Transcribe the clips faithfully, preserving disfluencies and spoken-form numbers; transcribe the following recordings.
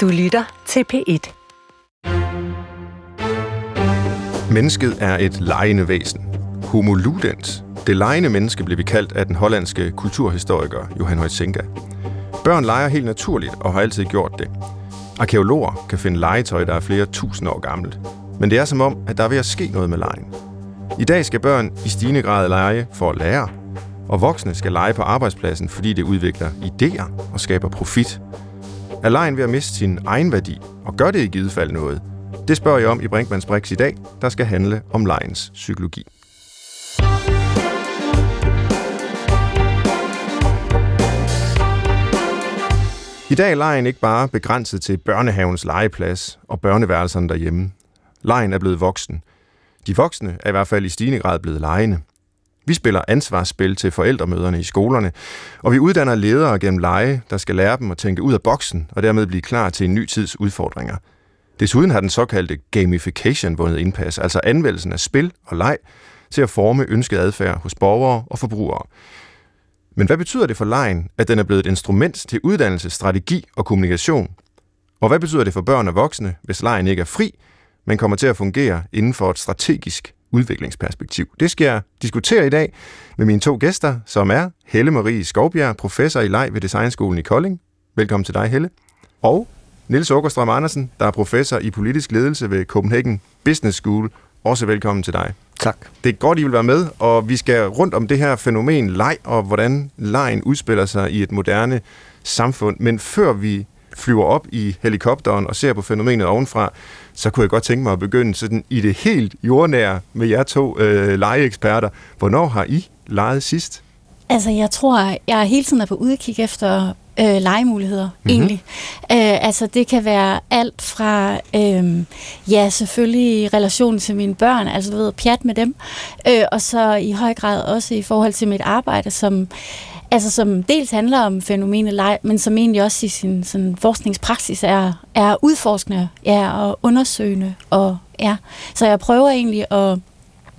Du lytter til P et. Mennesket er et legende væsen. Homo ludens, det legende menneske, blev vi kaldt af den hollandske kulturhistoriker Johan Huizinga. Børn leger helt naturligt og har altid gjort det. Arkæologer kan finde legetøj, der er flere tusind år gammelt. Men det er som om, at der er ved at ske noget med legen. I dag skal børn i stigende grad lege for at lære, og voksne skal lege på arbejdspladsen, fordi det udvikler idéer og skaber profit. Er legen ved at miste sin egen værdi, og gør det i givet fald noget? Det spørger jeg om i Brinkmanns Brix i dag, der skal handle om legens psykologi. I dag er legen ikke bare begrænset til børnehavens legeplads og børneværelserne derhjemme. Legen er blevet voksen. De voksne er i hvert fald i stigende grad blevet legende. Vi spiller ansvarsspil til forældremøderne i skolerne, og vi uddanner ledere gennem lege, der skal lære dem at tænke ud af boksen og dermed blive klar til en ny tids udfordringer. Desuden har den såkaldte gamification vundet indpas, altså anvendelsen af spil og leg til at forme ønsket adfærd hos borgere og forbrugere. Men hvad betyder det for legen, at den er blevet et instrument til uddannelse, strategi og kommunikation? Og hvad betyder det for børn og voksne, hvis legen ikke er fri, men kommer til at fungere inden for et strategisk udviklingsperspektiv? Det skal jeg diskutere i dag med mine to gæster, som er Helle Marie Skovbjerg, professor i leg ved Designskolen i Kolding. Velkommen til dig, Helle. Og Niels Åkerstrøm Andersen, der er professor i politisk ledelse ved Copenhagen Business School. Også velkommen til dig. Tak. Det er godt, I vil være med, og vi skal rundt om det her fænomen leg, og hvordan legen udspiller sig i et moderne samfund. Men før vi flyver op i helikopteren og ser på fænomenet ovenfra, så kunne jeg godt tænke mig at begynde sådan i det helt jordnære med jer to øh, legeeksperter. Hvornår har I leget sidst? Altså, jeg tror, jeg hele tiden er på udkig efter øh, legemuligheder, mm-hmm. egentlig. Øh, altså, det kan være alt fra, øh, ja, selvfølgelig relationen til mine børn, altså, du ved, pjat med dem, øh, og så i høj grad også i forhold til mit arbejde, som altså som dels handler om fænomenet leg, men som egentlig også i sin sådan, forskningspraksis er, er udforskende, ja, og undersøgende. Og, ja. Så jeg prøver egentlig at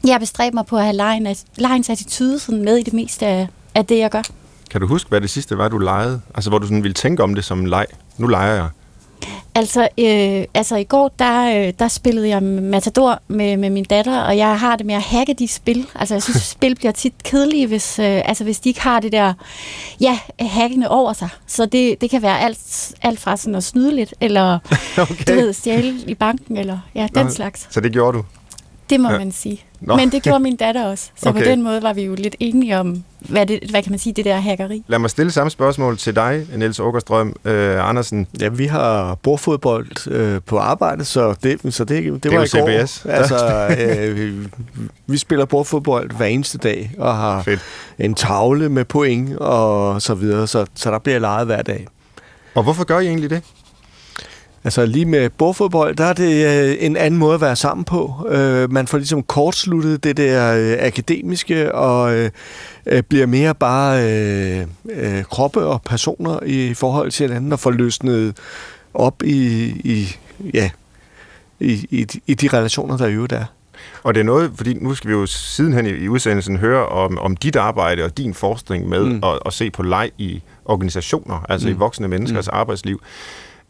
jeg bestræber mig på at have legens, legens attitude sådan med i det meste af, af det, jeg gør. Kan du huske, hvad det sidste var, du legede? Altså hvor du sådan ville tænke om det som leg. Nu leger jeg. Altså, øh, altså i går, der, øh, der spillede jeg Matador med, med min datter, og jeg har det med at hacke de spil. Altså jeg synes, spil bliver tit kedelige, hvis, øh, altså, hvis de ikke har det der ja, hackende over sig. Så det, det kan være alt, alt fra sådan at snyde lidt, eller okay. du ved, stjæle i banken, eller ja, den Nå, slags. Så det gjorde du? Det må ja. man sige. Nå. Men det gjorde min datter også. Så okay. på den måde var vi jo lidt enige om, hvad, det, hvad kan man sige, det der hackeri. Lad mig stille samme spørgsmål til dig, Niels Åkerstrøm øh, Andersen. Ja, vi har bordfodbold øh, på arbejde, så det, så det, det, det var i går. C B S. Altså, øh, vi, vi spiller bordfodbold hver eneste dag, og har Fedt. en tavle med point og så videre, så, så der bliver leget hver dag. Og hvorfor gør I egentlig det? Altså lige med bordfodbold, der er det en anden måde at være sammen på. Man får ligesom kortsluttet det der akademiske og bliver mere bare kroppe og personer i forhold til hinanden og får løsnet op i, i, ja, i, i, i de relationer, der i øvrigt er. Og det er noget, fordi nu skal vi jo sidenhen i udsendelsen høre om, om dit arbejde og din forskning med mm. at, at se på leg i organisationer, altså mm. i voksne menneskers mm. arbejdsliv.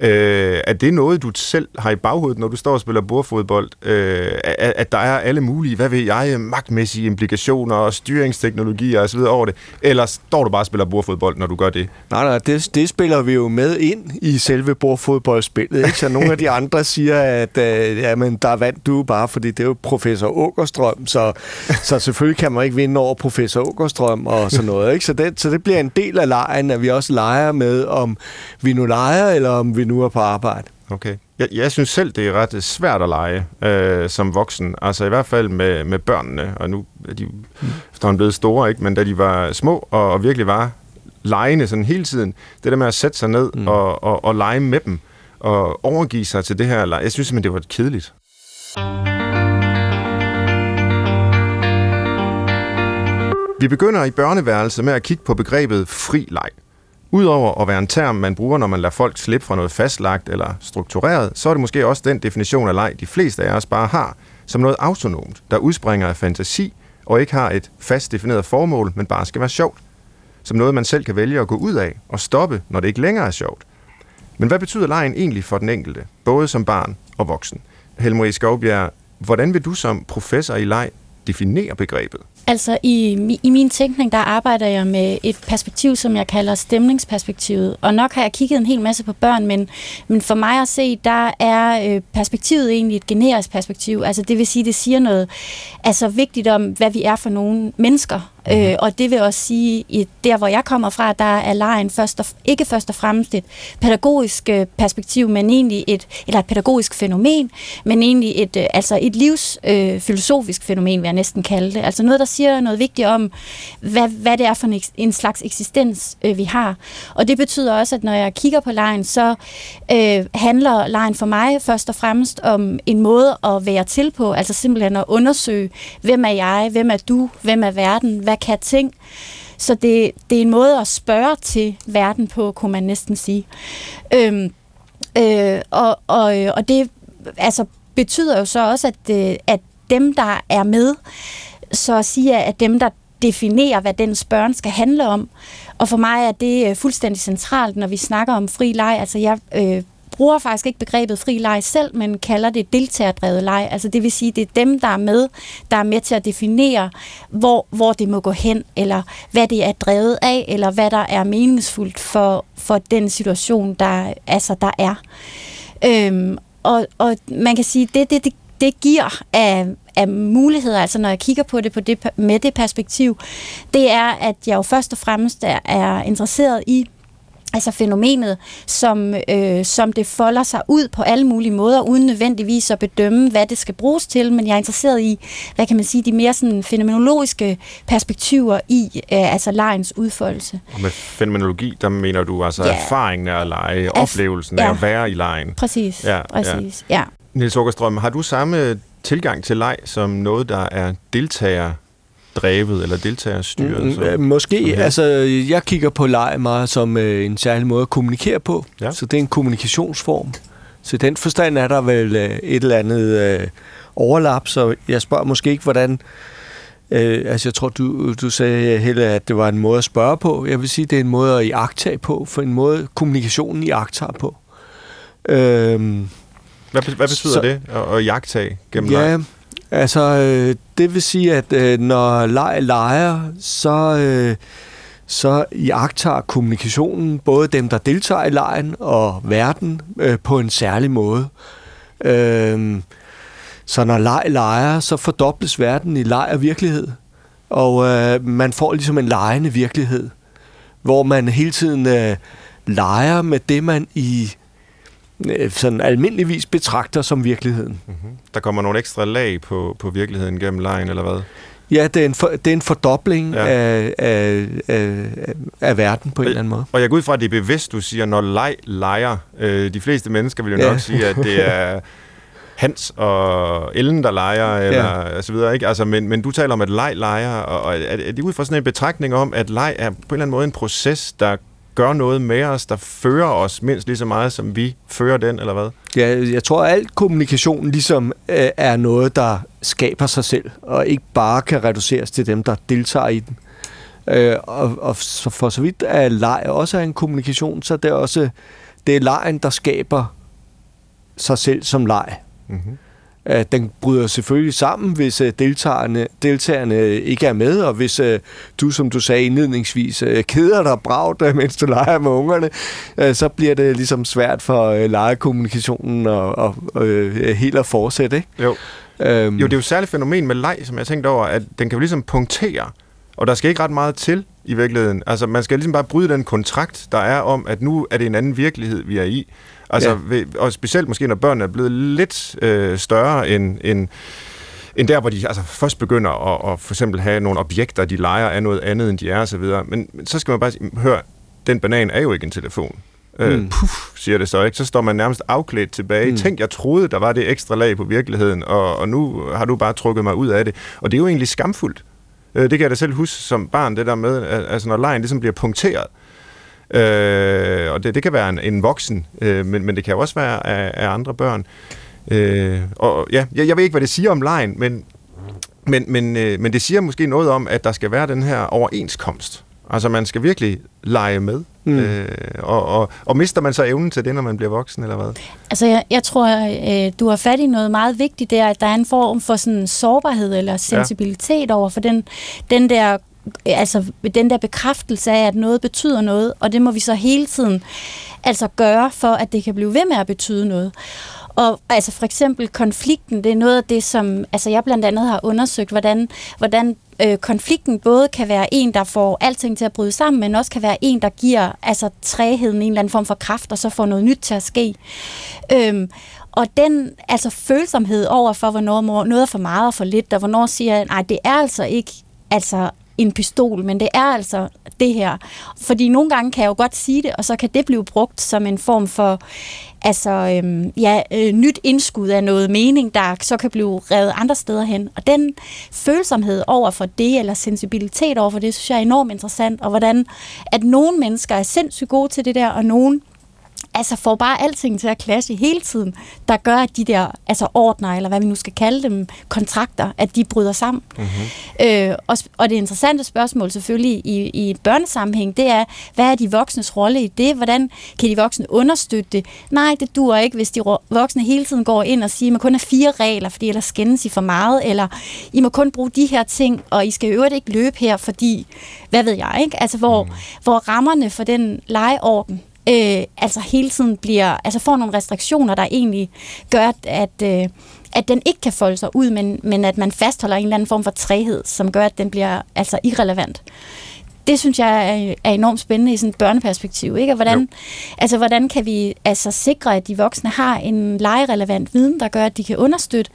Øh, er det noget, du selv har i baghovedet, når du står og spiller bordfodbold? Øh, at, at der er alle mulige, hvad ved jeg, magtmæssige implikationer og styringsteknologier og så videre over det? Eller står du bare og spiller bordfodbold, når du gør det? Nej, nej, det, det spiller vi jo med ind i selve bordfodboldspillet, ikke? Så nogle af de andre siger, at øh, jamen, der vandt du bare, fordi det er jo professor Åkerstrøm, så, så selvfølgelig kan man ikke vinde over professor Åkerstrøm og sådan noget, ikke? Så det, så det bliver en del af lejen, at vi også leger med, om vi nu leger, eller om vi nu er på arbejde. Okay. Jeg, jeg synes selv, det er ret svært at lege øh, som voksen. Altså i hvert fald med, med børnene. Og nu er de efterhånden blevet store, ikke? Men da de var små og, og virkelig var legende sådan hele tiden, det der med at sætte sig ned mm. og, og, og lege med dem og overgive sig til det her lege. Jeg synes simpelthen, det var kedeligt. Vi begynder i børneværelset med at kigge på begrebet fri leg. Udover at være en term, man bruger, når man lader folk slippe fra noget fastlagt eller struktureret, så er det måske også den definition af leg, de fleste af os bare har, som noget autonomt, der udspringer af fantasi og ikke har et fast defineret formål, men bare skal være sjovt. Som noget, man selv kan vælge at gå ud af og stoppe, når det ikke længere er sjovt. Men hvad betyder legen egentlig for den enkelte, både som barn og voksen? Helle Marie Skovbjerg, hvordan vil du som professor i leg definere begrebet? Altså i, i min tænkning, der arbejder jeg med et perspektiv, som jeg kalder stemningsperspektivet. Og nok har jeg kigget en hel masse på børn, men, men for mig at se, der er øh, perspektivet egentlig et generisk perspektiv. Altså det vil sige, det siger noget altså vigtigt om, hvad vi er for nogle mennesker. Øh, og det vil også sige, at der hvor jeg kommer fra, der er legen først og, ikke først og fremmest et pædagogisk perspektiv, men egentlig et, eller et pædagogisk fænomen, men egentlig et, altså et livsfilosofisk øh, fænomen, vil jeg næsten kalde det. Altså noget, der siger noget vigtigt om, hvad, hvad det er for en, en slags eksistens, øh, vi har. Og det betyder også, at når jeg kigger på legen, så øh, handler legen for mig først og fremmest om en måde at være til på, altså simpelthen at undersøge, hvem er jeg, hvem er du, hvem er verden, hvad kan ting? Så det, det er en måde at spørge til verden på, kunne man næsten sige. Øhm, øh, og, og, og det altså, betyder jo så også, at, at dem, der er med, så at sige, at dem, der definerer, hvad den spørgen skal handle om. Og for mig er det fuldstændig centralt, når vi snakker om fri leg. Altså jeg... Øh, bruger faktisk ikke begrebet fri leg selv, men kalder det deltagerdrevet leg. Altså det vil sige, det er dem, der er med, der er med til at definere, hvor, hvor det må gå hen, eller hvad det er drevet af, eller hvad der er meningsfuldt for, for den situation, der, altså, der er. Øhm, og, og man kan sige, det det, det, det giver af, af muligheder, altså når jeg kigger på det, på det med det perspektiv, det er, at jeg jo først og fremmest er, er interesseret i, altså fænomenet, som, øh, som det folder sig ud på alle mulige måder, uden nødvendigvis at bedømme, hvad det skal bruges til, men jeg er interesseret i, hvad kan man sige, de mere sådan fænomenologiske perspektiver i, øh, altså legens udfoldelse. Og med fænomenologi, der mener du altså ja. erfaringen af at lege, Af, oplevelsen ja. af at være i legen. Præcis, ja, præcis, ja. ja. Niels Åkerstrøm, har du samme tilgang til leg som noget, der er deltager drevet eller deltagerstyret? Så. Måske. Altså, jeg kigger på leg meget som øh, en særlig måde at kommunikere på. Ja. Så det er en kommunikationsform. Så i den forstand er der vel øh, et eller andet øh, overlap, så jeg spørger måske ikke, hvordan... Øh, altså, jeg tror, du, du sagde, Helle, at det var en måde at spørge på. Jeg vil sige, det er en måde at iagttage på, for en måde kommunikationen iagttager på. Øh, hvad, hvad betyder så, det, at, at iagttage gennem ja, leg? Altså, øh, det vil sige, at øh, når leg leger, så, øh, så iagttager kommunikationen både dem, der deltager i legen og verden øh, på en særlig måde. Øh, så når leg leger, så fordobles verden i leg og virkelighed. Og øh, man får ligesom en legende virkelighed, hvor man hele tiden øh, leger med det, man i... sådan almindeligvis betragter som virkeligheden. Mm-hmm. Der kommer nogle ekstra lag på, på virkeligheden gennem legen, eller hvad? Ja, det er en, for, det er en fordobling ja. af, af, af, af verden på og, en eller anden måde. Og jeg går ud fra, at det er bevidst, du siger, når leg leger. Øh, de fleste mennesker vil jo ja. nok sige, at det er Hans og Ellen, der leger, eller ja. så videre, ikke? Altså, men, men du taler om, at leg leger, og, og er det ud fra sådan en betragtning om, at leg er på en eller anden måde en proces, der gør noget med os, der fører os mindst lige så meget, som vi fører den, eller hvad? Ja, jeg tror, at al kommunikation ligesom øh, er noget, der skaber sig selv, og ikke bare kan reduceres til dem, der deltager i den. Øh, og, og for så vidt er leg også er en kommunikation, så det er også det er legen, der skaber sig selv som leg. Mm-hmm. Øh, den bryder selvfølgelig sammen, hvis øh, deltagerne, deltagerne ikke er med, og hvis øh, du, som du sagde indledningsvis, øh, keder dig bragt, øh, mens du leger med ungerne, øh, så bliver det ligesom svært for øh, legekommunikationen og, og øh, helt at fortsætte, ikke? Jo. Øhm. jo, det er jo et særligt fænomen med leg, som jeg tænkte over, at den kan jo ligesom punktere, og der skal ikke ret meget til i virkeligheden. Altså, man skal ligesom bare bryde den kontrakt, der er om, at nu er det en anden virkelighed, vi er i. Altså, ja. Og specielt måske, når børnene er blevet lidt øh, større end, end, end der, hvor de altså, først begynder at, at for eksempel have nogle objekter, de leger af noget andet, end de er, og så videre. Men, men så skal man bare sige, hør, den banan er jo ikke en telefon. Mm. Øh, puff, siger det så, ikke? Så står man nærmest afklædt tilbage. Mm. Tænk, jeg troede, der var det ekstra lag på virkeligheden, og, og nu har du bare trukket mig ud af det. Og det er jo egentlig skamfuldt. Øh, det kan jeg da selv huske som barn, det der med, altså, når legen ligesom bliver punkteret. Øh, og det, det kan være en, en voksen, øh, men, men det kan også være af, af andre børn. Øh, og ja, jeg, jeg ved ikke, hvad det siger om legen, men, men, men, øh, men det siger måske noget om, at der skal være den her overenskomst. Altså, man skal virkelig lege med. Mm. Øh, og, og, og mister man så evnen til det, når man bliver voksen, eller hvad? Altså, jeg, jeg tror, øh, du har fat i noget meget vigtigt der, at der er en form for sådan sårbarhed eller sensibilitet ja. Over for den, den der altså den der bekræftelse af, at noget betyder noget, og det må vi så hele tiden altså gøre, for at det kan blive ved med at betyde noget. Og altså for eksempel konflikten, det er noget af det, som altså jeg blandt andet har undersøgt, hvordan, hvordan øh, konflikten både kan være en, der får alting til at bryde sammen, men også kan være en, der giver altså træheden en eller anden form for kraft, og så får noget nyt til at ske. Øhm, og den altså følsomhed over for, hvornår noget er for meget og for lidt, og hvornår siger jeg, nej, det er altså ikke altså en pistol, men det er altså det her. Fordi nogle gange kan jeg jo godt sige det, og så kan det blive brugt som en form for altså, øhm, ja, øh, nyt indskud af noget mening, der så kan blive revet andre steder hen. Og den følsomhed over for det, eller sensibilitet over for det, synes jeg er enormt interessant, og hvordan at nogle mennesker er sindssygt gode til det der, og nogen altså får bare alting til at clashe hele tiden, der gør, at de der altså ordner, eller hvad vi nu skal kalde dem, kontrakter, at de bryder sammen. Mm-hmm. Øh, og, og det interessante spørgsmål selvfølgelig i, i børnesammenhæng, det er, hvad er de voksnes rolle i det? Hvordan kan de voksne understøtte det? Nej, det duer ikke, hvis de voksne hele tiden går ind og siger, at man kun har fire regler, fordi ellers skændes I for meget, eller I må kun bruge de her ting, og I skal i øvrigt ikke løbe her, fordi, hvad ved jeg, ikke? Altså, hvor, mm. hvor rammerne for den legeorden, Øh, altså hele tiden bliver, altså får nogle restriktioner, der egentlig gør, at, øh, at den ikke kan folde sig ud, men, men at man fastholder en eller anden form for træhed, som gør, at den bliver altså irrelevant. Det synes jeg er, er enormt spændende i sådan et børneperspektiv, ikke? Og hvordan, jo. altså, hvordan kan vi altså sikre, at de voksne har en legerelevant viden, der gør, at de kan understøtte,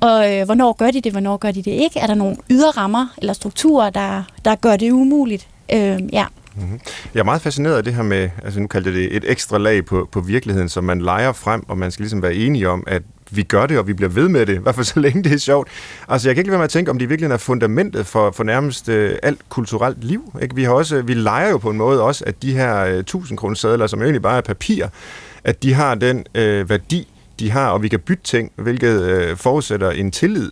og øh, hvornår gør de det, hvornår gør de det ikke? Er der nogle ydre rammer eller strukturer, der, der gør det umuligt? Øh, ja. Mm-hmm. Jeg er meget fascineret af det her med, altså nu kalder det et ekstra lag på, på virkeligheden, som man leger frem, og man skal ligesom være enige om, at vi gør det, og vi bliver ved med det, i hvert fald så længe det er sjovt. Altså jeg kan ikke lade være med at tænke, om det virkelig er fundamentet for, for nærmest øh, alt kulturelt liv. Ikke? Vi har også, vi leger jo på en måde også, at de her øh, tusind kroner sedler, som egentlig bare er papir, at de har den øh, værdi, de har, og vi kan bytte ting, hvilket øh, forudsætter en tillid.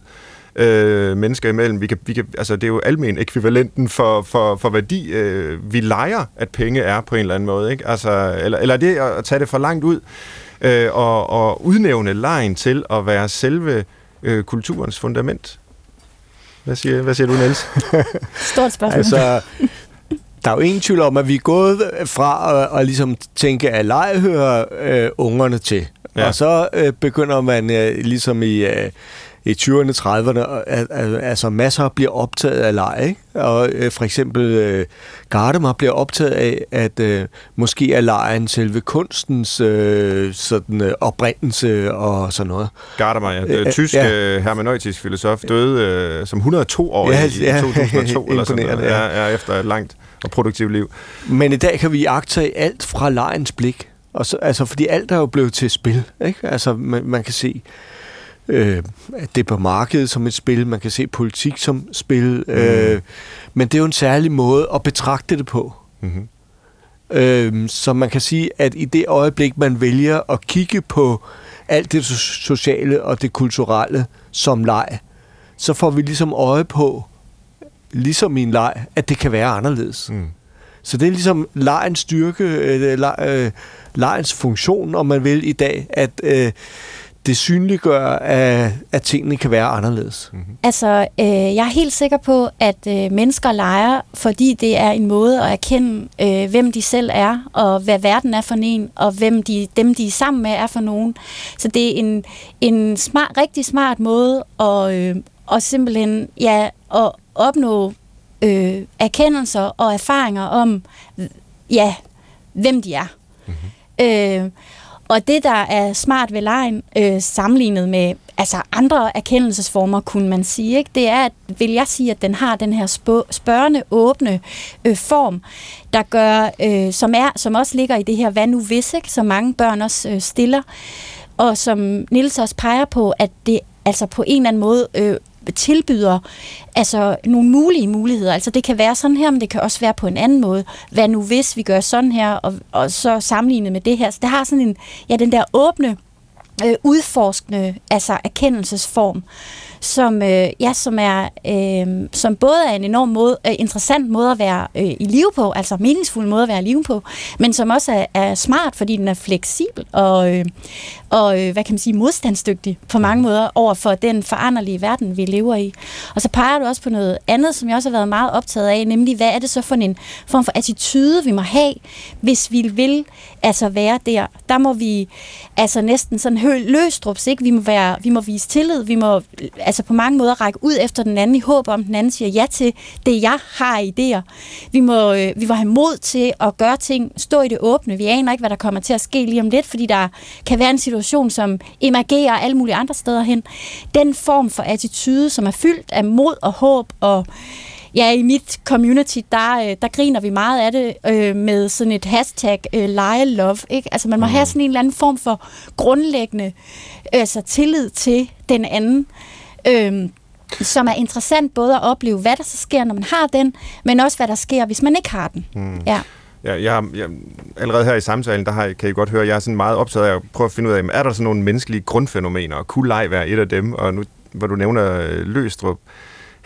Øh, mennesker imellem. Vi kan, vi kan, altså, det er jo almen ekvivalenten for, for, for værdi. Øh, vi leger, at penge er på en eller anden måde. Ikke? Altså, eller, eller det at tage det for langt ud øh, og, og udnævne lejen til at være selve øh, kulturens fundament. Hvad siger, hvad siger du, Niels? Stort spørgsmål. Altså, der er jo ingen tvivl om, at vi er gået fra at, at ligesom tænke, at lege hører øh, ungerne til. Ja. Og så øh, begynder man øh, ligesom i... Øh, i tyverne, trediverne, altså masser bliver optaget af leg, ikke? Og øh, for eksempel øh, Gadamer bliver optaget af, at øh, måske er legen selve kunstens øh, sådan, øh, oprindelse og sådan noget. Gadamer, ja. Øh, tysk øh, ja. hermeneutisk filosof, døde øh, som hundrede og to år ja, i ja. to tusind og to eller sådan noget. Ja. Ja, ja, efter et langt og produktivt liv. Men i dag kan vi iagttage alt fra legens blik, og så, altså, fordi alt er jo blevet til spil, ikke? Altså man, man kan se Øh, at det er på markedet som et spil, man kan se politik som spil, øh, mm. men det er jo en særlig måde at betragte det på. Mm-hmm. Øh, så man kan sige, at i det øjeblik, man vælger at kigge på alt det sociale og det kulturelle som leg, så får vi ligesom øje på, ligesom i en leg, at det kan være anderledes. Mm. Så det er ligesom legens styrke, øh, le, øh, legens funktion, om man vil i dag, at øh, det synliggør, at, at tingene kan være anderledes. Mm-hmm. Altså, øh, jeg er helt sikker på, at øh, mennesker leger, fordi det er en måde at erkende, øh, hvem de selv er, og hvad verden er for en, og hvem de, dem, de er sammen med, er for nogen. Så det er en, en smart, rigtig smart måde at, øh, at simpelthen ja, at opnå øh, erkendelser og erfaringer om, ja, hvem de er. Mm-hmm. Øh, Og det, der er smart ved legen, øh, sammenlignet med altså andre erkendelsesformer, kunne man sige, ikke? Det er, at, vil jeg sige, at den har den her spå, spørgende, åbne øh, form, der gør, øh, som, er, som også ligger i det her hvad nu hvis, ikke? Som mange børn også øh, stiller, og som Niels også peger på, at det altså på en eller anden måde øh, tilbyder altså nogle mulige muligheder. Altså det kan være sådan her, men det kan også være på en anden måde. Hvad nu hvis vi gør sådan her, og, og så sammenlignet med det her. Så det har sådan en, ja, den der åbne, øh, udforskende, altså erkendelsesform, som, øh, ja, som, er, øh, som både er en enorm måde, øh, interessant måde at være øh, i live på, altså meningsfuld måde at være i live på, men som også er, er smart, fordi den er fleksibel og, øh, og øh, hvad kan man sige, modstandsdygtig på mange måder over for den foranderlige verden, vi lever i. Og så peger du også på noget andet, som jeg også har været meget optaget af, nemlig hvad er det så for en form for attitude, vi må have, hvis vi vil altså være der. Der må vi altså næsten sådan Løstrups, ikke? Vi må, være, vi må vise tillid, vi må altså på mange måder række ud efter den anden i håb om, den anden siger ja til det, jeg har idéer. Vi må, øh, vi må have mod til at gøre ting, stå i det åbne. Vi aner ikke, hvad der kommer til at ske lige om lidt, fordi der kan være en situation, som emergerer alle mulige andre steder hen. Den form for attitude, som er fyldt af mod og håb og ja, i mit community, der, der griner vi meget af det øh, med sådan et hashtag øh, legelove, ikke? Altså man må have sådan en eller anden form for grundlæggende altså tillid til den anden, øh, som er interessant både at opleve, hvad der så sker, når man har den, men også hvad der sker, hvis man ikke har den. Mm. Ja. Ja, jeg, jeg, allerede her i samtalen, der har, kan I godt høre, jeg er sådan meget optaget af at prøve at finde ud af, er der sådan nogle menneskelige grundfænomener, og kunne leg være et af dem, og nu, hvor du nævner Løstrup,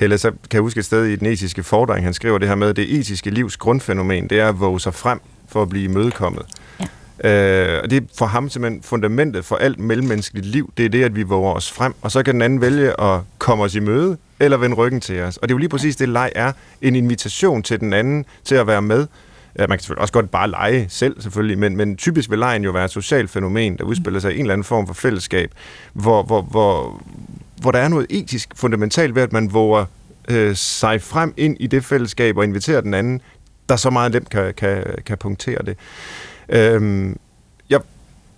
Helle, så kan jeg huske et sted i den etiske fordring, han skriver det her med, det etiske livs grundfænomen, det er at våge sig frem for at blive imødekommet. Ja. Øh, og det er for ham simpelthen fundamentet for alt mellemmenneskeligt liv, det er det, at vi våger os frem, og så kan den anden vælge at komme os i møde, eller vende ryggen til os. Og det er jo lige præcis det, leg er, en invitation til den anden til at være med. Ja, man kan selvfølgelig også godt bare lege selv, selvfølgelig, men, men typisk vil legen jo være et socialt fænomen, der udspiller sig i en eller anden form for fællesskab, hvor, hvor, hvor hvor der er noget etisk fundamentalt ved, at man våger øh, sig frem ind i det fællesskab og inviterer den anden, der så meget nemt kan, kan, kan punktere det. Øhm, jeg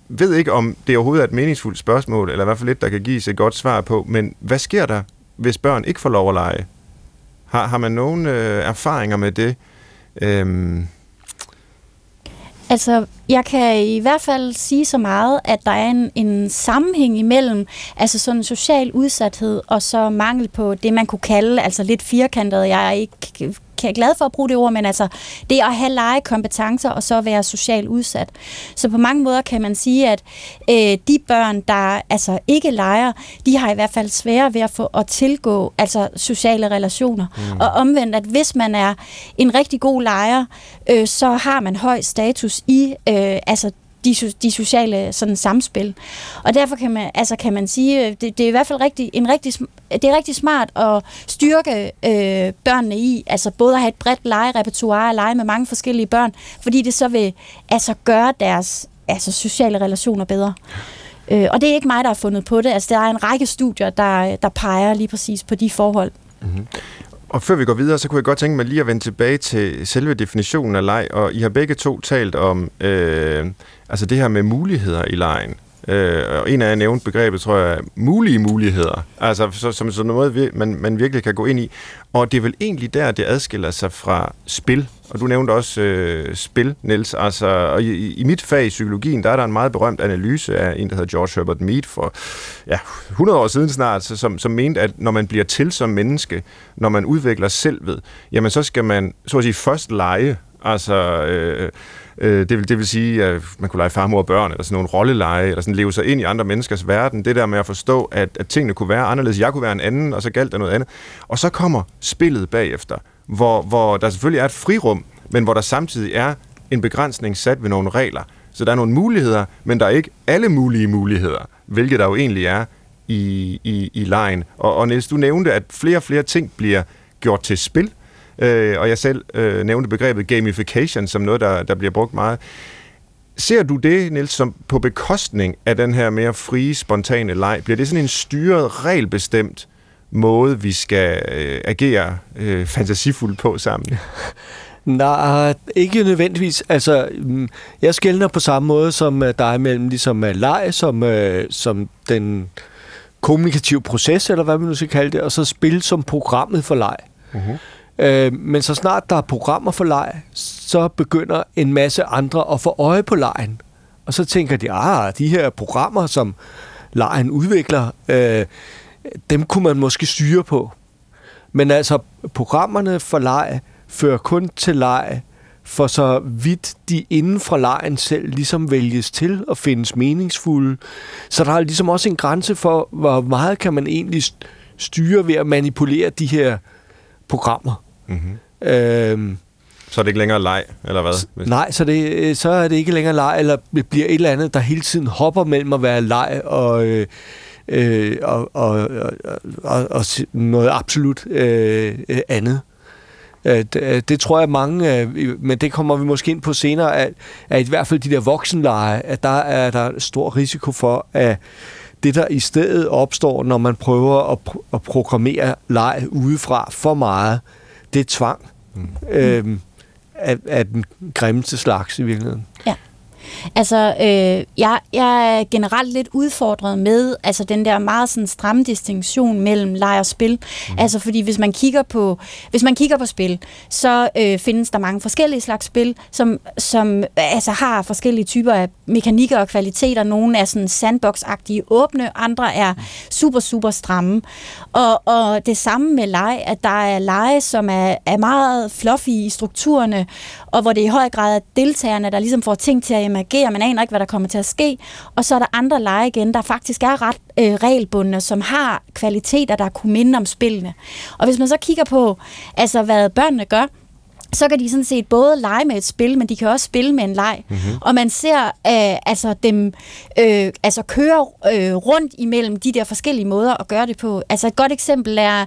ved ikke, om det overhovedet er et meningsfuldt spørgsmål, eller i hvert fald et, der kan gives et godt svar på, men hvad sker der, hvis børn ikke får lov at lege? Har, har man nogen øh, erfaringer med det? Øhm Altså, jeg kan i hvert fald sige så meget, at der er en, en sammenhæng imellem altså sådan social udsathed og så mangel på det, man kunne kalde, altså lidt firkantet, jeg er ikke jeg er glad for at bruge det ord, men altså det at have legekompetencer og så være socialt udsat. Så på mange måder kan man sige, at øh, de børn, der altså ikke leger, de har i hvert fald sværere ved at få at tilgå altså sociale relationer. Mm. Og omvendt, at hvis man er en rigtig god leger, øh, så har man høj status i øh, altså De, de sociale sådan samspil. Og derfor kan man altså kan man sige det, det er i hvert fald rigtig en rigtig det er rigtig smart at styrke øh, børnene i altså både at have et bredt legerepertoire og lege med mange forskellige børn, fordi det så vil altså gøre deres altså sociale relationer bedre. Øh, og det er ikke mig, der har fundet på det. Altså der er en række studier der der peger lige præcis på de forhold. Mm-hmm. Og før vi går videre, så kunne jeg godt tænke mig lige at vende tilbage til selve definitionen af leg, og I har begge to talt om øh, altså det her med muligheder i legen. Øh, og en af jer nævnte begrebet, tror jeg, mulige muligheder, altså så, som sådan noget, man, man virkelig kan gå ind i. Og det er vel egentlig der, det adskiller sig fra spil. Og du nævnte også øh, spil, Niels. Altså, og i, i mit fag i psykologien, der er der en meget berømt analyse af en, der hedder George Herbert Mead for ja, hundrede år siden snart, som, som mente, at når man bliver til som menneske, når man udvikler selvet, jamen så skal man, så at sige, først lege. Altså, øh, øh, det, vil, det vil sige, at man kunne lege far, mor og børn, eller sådan nogle rolleleje, eller sådan leve sig ind i andre menneskers verden. Det der med at forstå, at, at tingene kunne være anderledes. Jeg kunne være en anden, og så galt der noget andet. Og så kommer spillet bagefter, hvor, hvor der selvfølgelig er et frirum, men hvor der samtidig er en begrænsning sat ved nogle regler. Så der er nogle muligheder, men der er ikke alle mulige muligheder, hvilket der jo egentlig er i, i, i lejen. Og, og Niels, du nævnte, at flere og flere ting bliver gjort til spil. Øh, og jeg selv øh, nævnte begrebet gamification som noget, der, der bliver brugt meget. Ser du det, Niels, som på bekostning af den her mere frie, spontane leg? Bliver det sådan en styret, regelbestemt måde, vi skal øh, agere øh, fantasifuldt på sammen? Nej, ikke nødvendigvis. Altså, jeg skelner på samme måde som dig mellem ligesom leg, som, øh, som den kommunikative proces, eller hvad man nu skal kalde det, og så spil som programmet for leg. Uh-huh. Men så snart der er programmer for leg, så begynder en masse andre at få øje på legen. Og så tænker de, ah, de her programmer, som legen udvikler, øh, dem kunne man måske styre på. Men altså, programmerne for leg fører kun til leg, for så vidt de inden for legen selv ligesom vælges til og findes meningsfulde. Så der er ligesom også en grænse for, hvor meget kan man egentlig styre ved at manipulere de her programmer. Mm-hmm. Øhm, så er det ikke længere leg, eller hvad? S- nej, så, det, så er det ikke længere leg, eller det bliver et eller andet, der hele tiden hopper mellem at være leg og, øh, øh, og, og, og, og, og noget absolut øh, andet. Det, det tror jeg mange, men det kommer vi måske ind på senere, at, at i hvert fald de der voksenleje, at der er der stor risiko for, at det der i stedet opstår, når man prøver at, pr- at programmere leg udefra for meget, det er tvang mm. øhm, af, af den grimmeste slags i virkeligheden. Ja. Altså, øh, jeg, jeg er generelt lidt udfordret med altså den der meget sådan stramme distinktion mellem leg og spil. Mm. Altså, fordi hvis man kigger på, hvis man kigger på spil, så øh, findes der mange forskellige slags spil, som, som altså, har forskellige typer af mekanikker og kvaliteter. Nogle er sådan sandbox-agtige åbne, andre er super, super stramme. Og, og det samme med leg, at der er lege, som er, er meget fluffy i strukturerne, og hvor det i høj grad er deltagerne, der ligesom får ting til at emergere, man aner ikke, hvad der kommer til at ske. Og så er der andre lege igen, der faktisk er ret øh, regelbundne, som har kvaliteter, der kunne minde om spillene. Og hvis man så kigger på, altså hvad børnene gør, så kan de sådan set både lege med et spil, men de kan også spille med en leg. Mm-hmm. Og man ser øh, altså dem øh, altså køre øh, rundt imellem de der forskellige måder at gøre det på. Altså et godt eksempel er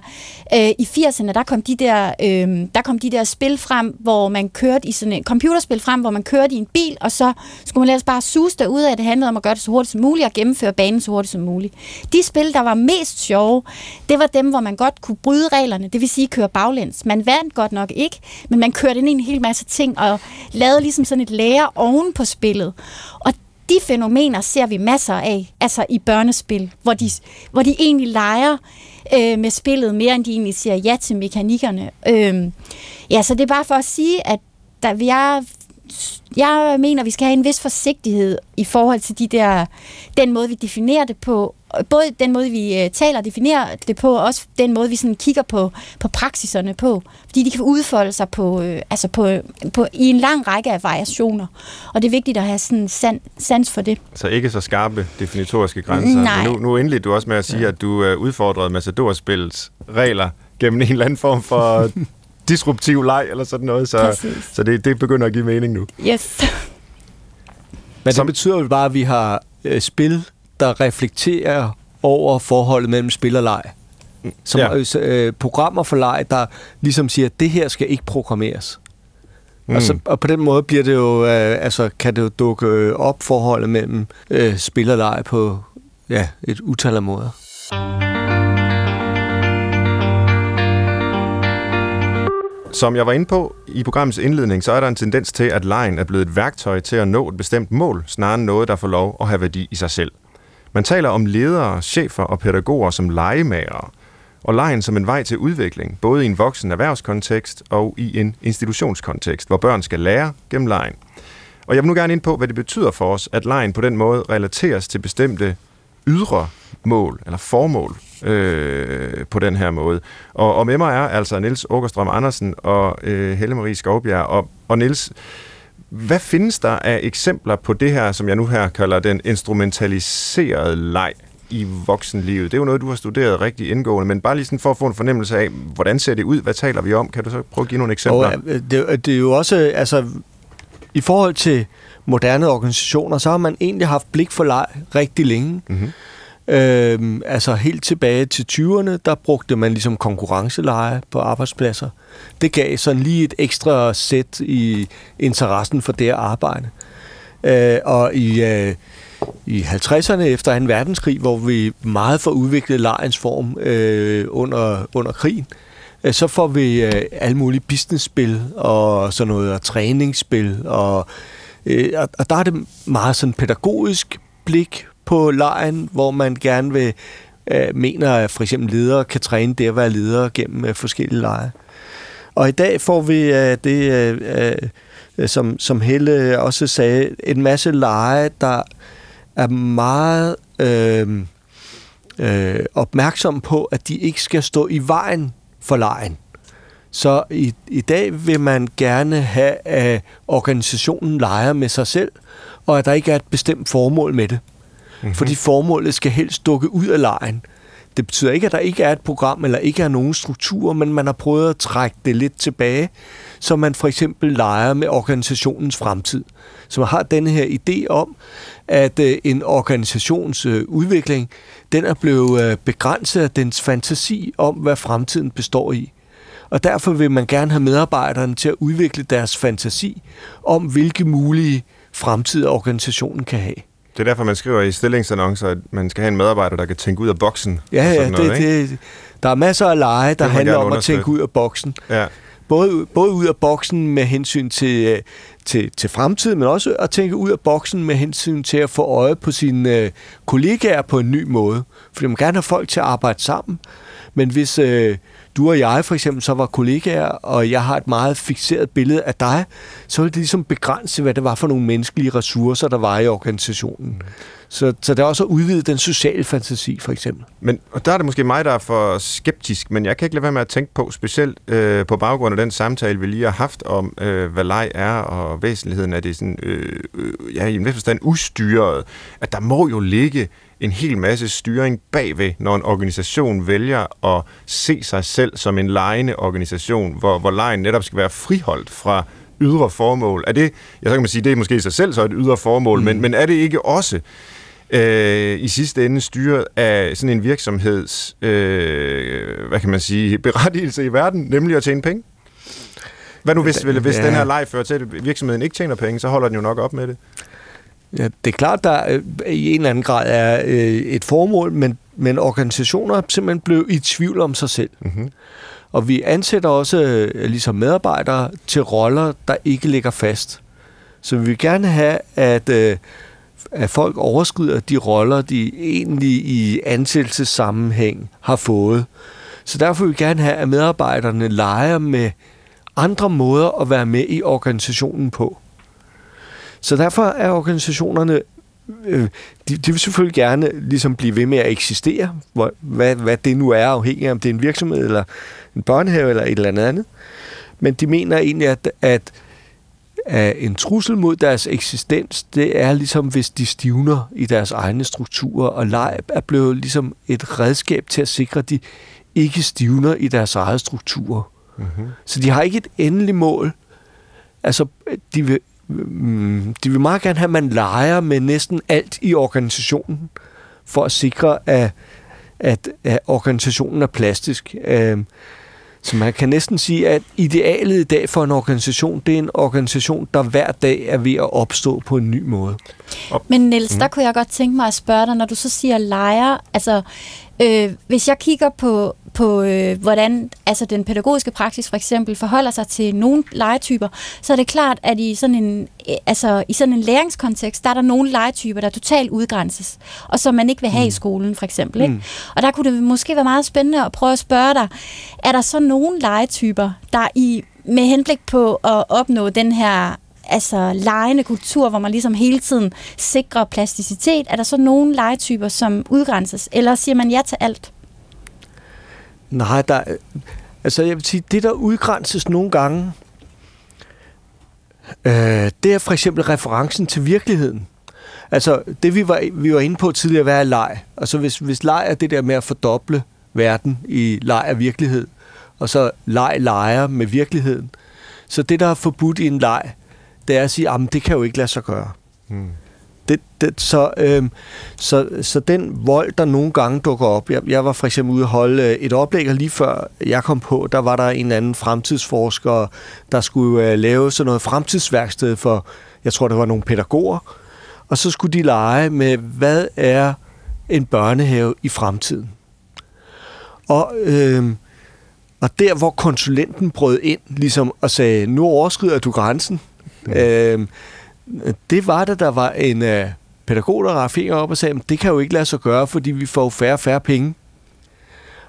øh, i firserne, der kom de der øh, der kom de der spil frem, hvor man kørte i sådan en computerspil frem, hvor man kørte i en bil, og så skulle man lade bare suse derud af. Det handlede om at gøre det så hurtigt som muligt og gennemføre banen så hurtigt som muligt. De spil, der var mest sjove, det var dem, hvor man godt kunne bryde reglerne. Det vil sige køre baglæns. Man vandt godt nok ikke, men man kørte ind i en hel masse ting og lavede ligesom sådan et lære oven på spillet. Og de fænomener ser vi masser af, altså i børnespil, hvor de, hvor de egentlig leger øh, med spillet mere, end de egentlig siger ja til mekanikkerne. Øh, ja, så det er bare for at sige, at der, jeg, jeg mener, vi skal have en vis forsigtighed i forhold til de der, den måde, vi definerer det på, både den måde, vi taler og definerer det på, og også den måde, vi sådan kigger på, på praksiserne på. Fordi de kan udfolde sig på, øh, altså på, på, i en lang række af variationer. Og det er vigtigt at have sådan san, sans for det. Så ikke så skarpe definitoriske grænser. Nej. Men nu, nu endelig du også med at sige, ja. at du øh, udfordrede Matador-spillets regler gennem en eller anden form for disruptiv leg eller sådan noget. Så, så det, det begynder at give mening nu. Yes. Men det betyder jo bare, at vi har øh, spil, der reflekterer over forholdet mellem spil og leg. Som ja. øh, programmer for leg, der ligesom siger, at det her skal ikke programmeres. Mm. Og, så, og på den måde bliver det jo, øh, altså, kan det jo dukke op forholdet mellem øh, spil og leg på ja, et utal af måder. Som jeg var inde på i programmets indledning, så er der en tendens til, at legen er blevet et værktøj til at nå et bestemt mål, snarere end noget, der får lov at have værdi i sig selv. Man taler om ledere, chefer og pædagoger som legemagere, og legen som en vej til udvikling, både i en voksen erhvervskontekst og i en institutionskontekst, hvor børn skal lære gennem legen. Og jeg vil nu gerne ind på, hvad det betyder for os, at legen på den måde relateres til bestemte ydre mål eller formål øh, på den her måde. Og, og med mig er altså Niels Åkerstrøm Andersen og øh, Helle Marie Skovbjerg. Og, og Niels, hvad findes der af eksempler på det her, som jeg nu her kalder den instrumentaliserede leg i voksenlivet? Det er jo noget, du har studeret rigtig indgående, men bare lige sådan for at få en fornemmelse af, hvordan ser det ud, hvad taler vi om? Kan du så prøve at give nogle eksempler? Og, det, det er jo også, altså, i forhold til moderne organisationer, så har man egentlig haft blik for leg rigtig længe. Mm-hmm. Øhm, altså helt tilbage til tyverne, der brugte man ligesom konkurrenceleje på arbejdspladser. Det gav sådan lige et ekstra sæt i interessen for det at arbejde. Øh, og i, øh, i halvtredserne efter anden verdenskrig, hvor vi meget får udviklet lejens form øh, under, under krigen, øh, så får vi øh, alle mulige businessspil og sådan noget, og træningsspil. Og, øh, og, og der er det meget sådan pædagogisk blik på legen, hvor man gerne vil øh, mener, at for eksempel ledere kan træne det at være ledere gennem øh, forskellige lege. Og i dag får vi øh, det, øh, øh, som, som Helle også sagde, en masse lege, der er meget øh, øh, opmærksom på, at de ikke skal stå i vejen for legen. Så i, i dag vil man gerne have, at organisationen leger med sig selv, og at der ikke er et bestemt formål med det. Mm-hmm. Fordi formålet skal helst dukke ud af legen. Det betyder ikke, at der ikke er et program, eller ikke er nogen strukturer, men man har prøvet at trække det lidt tilbage, så man for eksempel leger med organisationens fremtid. Så man har denne her idé om, at en organisationsudvikling, den er blevet begrænset af dens fantasi om, hvad fremtiden består i. Og derfor vil man gerne have medarbejderne til at udvikle deres fantasi om, hvilke mulige fremtider organisationen kan have. Det er derfor, man skriver i stillingsannoncer, at man skal have en medarbejder, der kan tænke ud af boksen. Ja, ja, det, noget, det, der er masser af lege, der handler om at tænke ud af boksen. Ja. Både, både ud af boksen med hensyn til, til, til fremtiden, men også at tænke ud af boksen med hensyn til at få øje på sine kollegaer på en ny måde. Fordi man gerne har folk til at arbejde sammen. Men hvis øh, du og jeg for eksempel så var kollegaer, og jeg har et meget fikseret billede af dig, så ville det ligesom begrænse, hvad det var for nogle menneskelige ressourcer, der var i organisationen. Så, så det er også at udvide den sociale fantasi, for eksempel. Men, og der er det måske mig, der er for skeptisk, men jeg kan ikke lade være med at tænke på, specielt øh, på baggrund af den samtale, vi lige har haft om, øh, hvad leg er, og væsentligheden af det sådan, øh, øh, ja, i en vis forstand ustyret, at der må jo ligge en hel masse styring bagved, når en organisation vælger at se sig selv som en legende organisation, hvor, hvor legen netop skal være friholdt fra ydre formål. Er det, jeg så kan man sige, det er måske i sig selv så et ydre formål, mm. men, men er det ikke også øh, i sidste ende styret af sådan en virksomheds, øh, hvad kan man sige, berettigelse i verden, nemlig at tjene penge? Hvad nu, hvis, hvis ja. den her leg fører til, at virksomheden ikke tjener penge, så holder den jo nok op med det. Ja, det er klart, der i en eller anden grad er øh, et formål, men, men organisationer simpelthen blev i tvivl om sig selv. Mm-hmm. Og vi ansætter også ligesom medarbejdere til roller, der ikke ligger fast. Så vi vil gerne have, at, øh, at folk overskrider de roller, de egentlig i ansættelsessammenhæng har fået. Så derfor vil vi gerne have, at medarbejderne leger med andre måder at være med i organisationen på. Så derfor er organisationerne, øh, de, de vil selvfølgelig gerne ligesom blive ved med at eksistere, hvor, hvad, hvad det nu er, afhængig af om det er en virksomhed, eller en børnehave, eller et eller andet. Men de mener egentlig, at, at, at en trussel mod deres eksistens, det er ligesom, hvis de stivner i deres egne strukturer, og leg er blevet ligesom et redskab til at sikre, at de ikke stivner i deres eget strukturer. Mm-hmm. Så de har ikke et endeligt mål. Altså, de vil... De vil meget gerne have, at man leger med næsten alt i organisationen, for at sikre, at, at, at organisationen er plastisk. Så man kan næsten sige, at idealet i dag for en organisation, det er en organisation, der hver dag er ved at opstå på en ny måde. Men Niels, der kunne jeg godt tænke mig at spørge dig, når du så siger leger, altså øh, hvis jeg kigger på på øh, hvordan altså den pædagogiske praksis for eksempel forholder sig til nogle legetyper, så er det klart, at i sådan en øh, altså i sådan en læringskontekst, der er der nogle legetyper, der totalt udgrænses, og som man ikke vil have mm. i skolen for eksempel, ikke? Mm. Og der kunne det måske være meget spændende at prøve at spørge dig, er der så nogle legetyper, der i med henblik på at opnå den her altså legende kultur, hvor man ligesom hele tiden sikrer plasticitet, er der så nogle legetyper, som udgrænses, eller siger man ja til alt? Nej, der, altså jeg vil sige, det der udgrænses nogle gange, øh, det er for eksempel referencen til virkeligheden. Altså det vi var, vi var inde på tidligere, hvad er leg? Altså hvis, hvis leg er det der med at fordoble verden i leg af virkelighed, og så leg leger med virkeligheden. Så det der er forbudt i en leg, det er at sige, jamen det kan jo ikke lade sig gøre. Mm. Det, det, så, øh, så, så den vold, der nogle gange dukker op, jeg, jeg var for eksempel ude at holde et oplæg, og lige før jeg kom på, der var der en anden fremtidsforsker, der skulle øh, lave sådan noget fremtidsværksted for, jeg tror det var nogle pædagoger, og så skulle de lege med, hvad er en børnehave i fremtiden? Og, øh, og der, hvor konsulenten brød ind ligesom, og sagde, nu overskrider du grænsen, mm. øh, det var det, der var en øh, pædagog, der rakte fingeren op og sagde, det kan jo ikke lade sig gøre, fordi vi får færre og færre penge.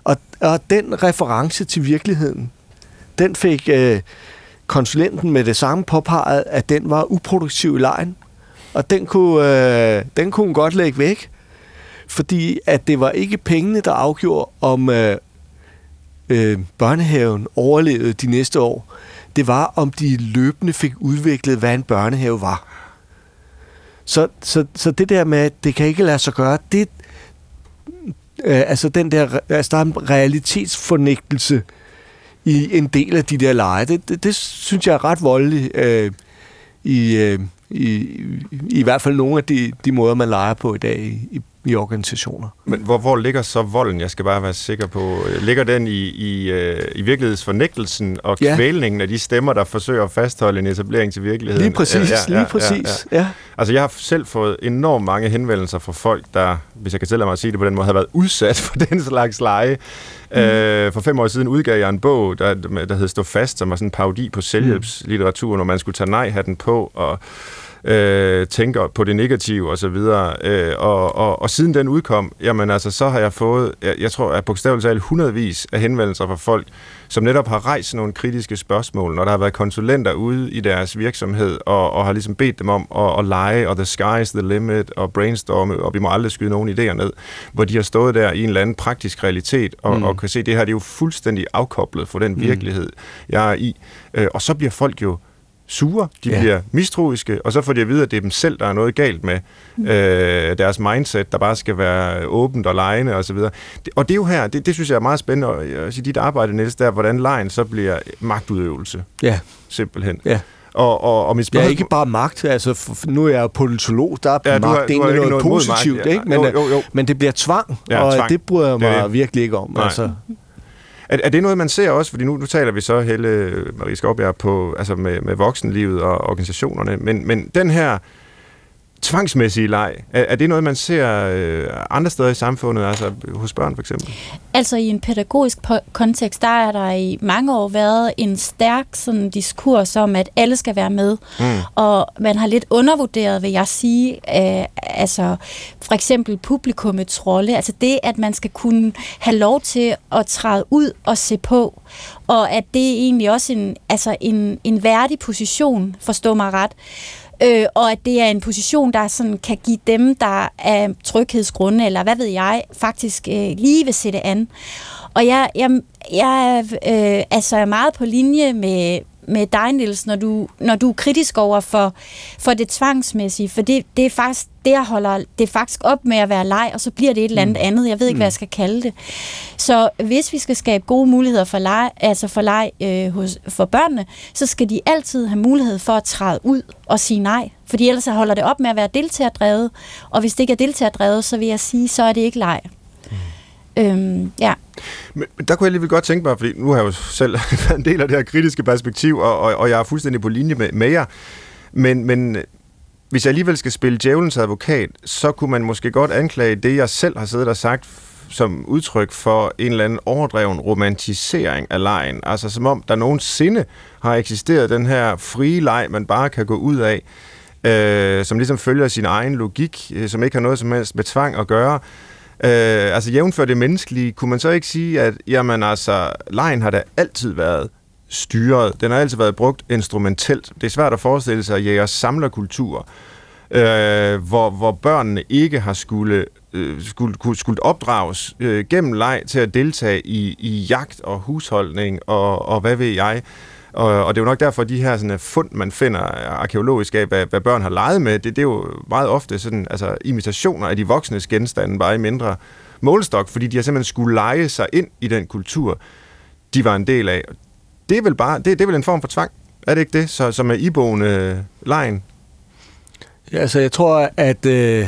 Og, og den reference til virkeligheden, den fik øh, konsulenten med det samme påpeget, at den var uproduktiv i lejen, og den kunne, øh, den kunne godt lægge væk, fordi at det var ikke pengene, der afgjorde, om øh, øh, børnehaven overlevede de næste år. Det var, om de løbende fik udviklet, hvad en børnehave var. Så, så, så det der med, at det kan ikke lade sig gøre, det, Øh, altså, den der, altså, der er en realitetsfornægtelse i en del af de der lege. Det, det, det synes jeg er ret voldeligt øh, i, øh, i, i i hvert fald nogle af de, de måder, man leger på i dag i, i organisationer. Men hvor, hvor ligger så volden? Jeg skal bare være sikker på. Ligger den i, i, i virkelighedsfornægtelsen og ja. Kvælningen af de stemmer, der forsøger at fastholde en etablering til virkeligheden? Lige præcis, ja, ja, ja, lige præcis. Ja, ja. Ja. Altså, jeg har selv fået enormt mange henvendelser fra folk, der, hvis jeg kan tillade mig at sige det på den måde, har været udsat for den slags lege. Mm. Øh, for fem år siden udgav jeg en bog, der, der hed Stå Fast, som var sådan en parodi på selvhjælpslitteratur, når man skulle tage nej-hatten på og Øh, tænker på det negative og så videre, øh, og, og, og siden den udkom, jamen altså, så har jeg fået, jeg, jeg tror, at bogstaveligt talt hundredvis af henvendelser fra folk, som netop har rejst nogle kritiske spørgsmål, når der har været konsulenter ude i deres virksomhed, og, og har ligesom bedt dem om at, at lege, og the sky is the limit, og brainstorme, og vi må aldrig skyde nogen idéer ned, hvor de har stået der i en eller anden praktisk realitet, og, mm. og kan se, at det her, det er jo fuldstændig afkoblet fra den virkelighed, mm. jeg er i. Øh, og så bliver folk jo sure, de ja. Bliver mistroiske, og så får de at vide, at det er dem selv, der er noget galt med øh, deres mindset, der bare skal være åbent og legende og så videre. Det, og det er jo her, det, det synes jeg er meget spændende, og i dit arbejde, Niels, der, hvordan legen så bliver magtudøvelse. Ja. Simpelthen. Ja. Og, og, og mit spørgsmål... Ja, ikke bare magt, altså for, nu er jeg politolog, der er ja, magt, du har, det er noget, noget, noget positivt, magt, ja. Ikke? Men, jo, jo, jo. men det bliver tvang, ja, og tvang. Det bryder jeg mig det. virkelig ikke om. Nej. Altså. Er, er det noget, man ser også? Fordi nu, nu taler vi så, Helle Marie Skovbjerg, på, altså med, med voksenlivet og organisationerne, men, men den her tvangsmæssige leg, er, er det noget, man ser øh, andre steder i samfundet, altså hos børn for eksempel? Altså i en pædagogisk po- kontekst, der er der i mange år været en stærk sådan, diskurs om, at alle skal være med, mm. og man har lidt undervurderet, vil jeg sige, øh, altså for eksempel publikummets rolle, altså det, at man skal kunne have lov til at træde ud og se på, og at det er egentlig også en, altså en, en værdig position, forstå mig ret, Øh, og at det er en position, der sådan kan give dem, der er tryghedsgrunde, eller hvad ved jeg, faktisk øh, lige vil sætte an. Og jeg, jeg, jeg øh, altså er meget på linje med, med dig, Niels, når du, når du er kritisk over for, for det tvangsmæssige, for det, det er faktisk, det jeg holder det faktisk op med at være leg, og så bliver det et eller andet mm. andet. Jeg ved ikke, mm. hvad jeg skal kalde det. Så hvis vi skal skabe gode muligheder for leg, altså for leg øh, hos, for børnene, så skal de altid have mulighed for at træde ud og sige nej. Fordi ellers så holder det op med at være deltagerdrevet, og hvis det ikke er deltagerdrevet, så vil jeg sige, så er det ikke leg. Øhm, ja. Men der kunne jeg alligevel godt tænke mig, fordi nu har jeg jo selv været en del af det her kritiske perspektiv, og, og, og jeg er fuldstændig på linje med, med jer, men, men hvis jeg alligevel skal spille djævelens advokat, så kunne man måske godt anklage det, jeg selv har siddet og sagt som udtryk for en eller anden overdreven romantisering af legen. Altså som om der nogensinde har eksisteret den her frie leg, man bare kan gå ud af, øh, som ligesom følger sin egen logik, øh, som ikke har noget som helst med tvang at gøre. Øh, altså jævnfør det menneskelige, kunne man så ikke sige, at jamen altså, legen har da altid været styret. Den har altid været brugt instrumentelt. Det er svært at forestille sig, at jæger samler kulturer, øh, hvor, hvor børnene ikke har skulle, øh, skulle, skulle opdrages øh, gennem leg til at deltage i, i jagt og husholdning og, og hvad ved jeg. Og, og det er jo nok derfor, at de her sådan, fund, man finder arkæologisk af, hvad, hvad børn har leget med, det, det er jo meget ofte sådan, altså, imitationer af de voksnes genstande, bare i mindre målestok, fordi de har simpelthen skulle lege sig ind i den kultur, de var en del af. Det er vel, bare, det, det er vel en form for tvang, er det ikke det, så, som er iboende legen? Ja, altså jeg tror, at, øh,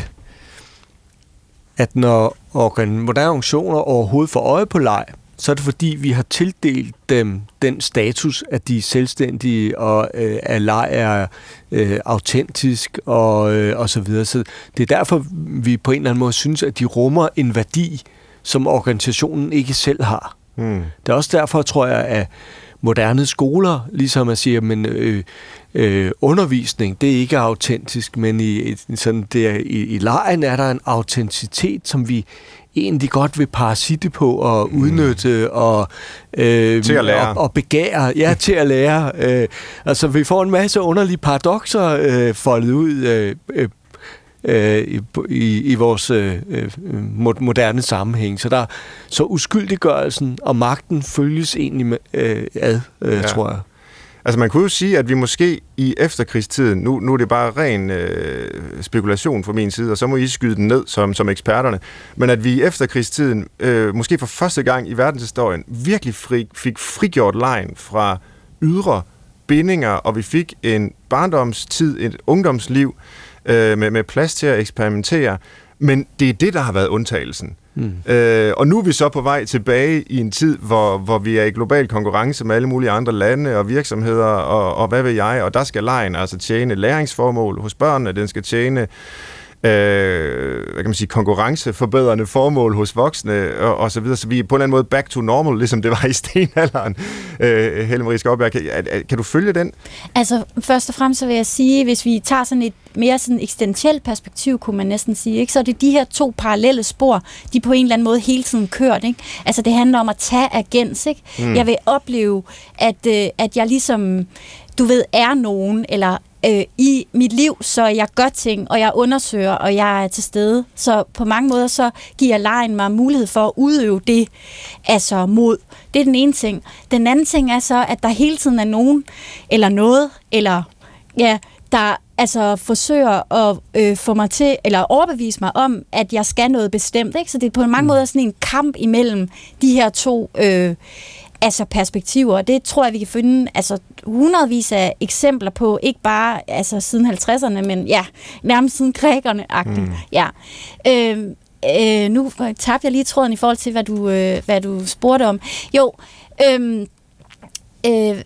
at når organisationer overhovedet får øje på leg, så er det fordi, vi har tildelt dem den status, at de er selvstændige, og øh, at leg er øh, autentisk, og, øh, og så videre. Så det er derfor, vi på en eller anden måde synes, at de rummer en værdi, som organisationen ikke selv har. Hmm. Det er også derfor, tror jeg, at moderne skoler, ligesom at sige, men øh, øh, undervisning, det er ikke autentisk, men i, sådan der, i, i legen er der en autenticitet, som vi egentlig godt vil parasitte på og udnytte mm. og, øh, til at lære. og, og begære. Ja, til at lære. Øh, altså, vi får en masse underlige paradokser øh, foldet ud øh, øh, i, i, i vores øh, moderne sammenhæng. Så, der, så uskyldiggørelsen og magten følges egentlig med, øh, ad, øh, ja. tror jeg. Altså man kunne jo sige, at vi måske i efterkrigstiden, nu, nu er det bare ren øh, spekulation fra min side, og så må I skyde den ned som, som eksperterne, men at vi i efterkrigstiden, øh, måske for første gang i verdenshistorien, virkelig fri, fik frigjort legen fra ydre bindinger, og vi fik en barndomstid, et ungdomsliv øh, med, med plads til at eksperimentere, men det er det, der har været undtagelsen. Mm. Øh, og nu er vi så på vej tilbage i en tid, hvor, hvor vi er i global konkurrence med alle mulige andre lande og virksomheder, og, og hvad ved jeg, og der skal legen altså tjene læringsformål hos børnene, den skal tjene øh, hvad kan man sige, konkurrenceforbedrende formål hos voksne, og, og så videre, så vi er på en eller anden måde back to normal, ligesom det var i stenalderen. Øh, Helle Marie Skovbjerg, kan, kan du følge den? Altså, først og fremmest så vil jeg sige, hvis vi tager sådan et mere sådan eksistentielt perspektiv, kunne man næsten sige, ikke? Så er det de her to parallelle spor, de på en eller anden måde hele tiden kørt, ikke? Altså det handler om at tage agens, ikke? Mm. Jeg vil opleve, at, øh, at jeg ligesom, du ved, er nogen, eller øh, i mit liv, så jeg gør ting, og jeg undersøger, og jeg er til stede. Så på mange måder, så giver legen mig mulighed for at udøve det, altså mod. Det er den ene ting. Den anden ting er så, at der hele tiden er nogen, eller noget, eller ja, der altså forsøger at øh, få mig til, eller overbevise mig om, at jeg skal noget bestemt, ikke? Så det er på mange mm. måder sådan en kamp imellem de her to øh, altså perspektiver, og det tror jeg, vi kan finde altså hundredvis af eksempler på, ikke bare altså siden halvtredserne, men ja, nærmest siden grækerne-agtigt. Mm. Ja. Øh, øh, nu tabte jeg lige tråden i forhold til, hvad du, øh, hvad du spurgte om. Jo, øh, øh,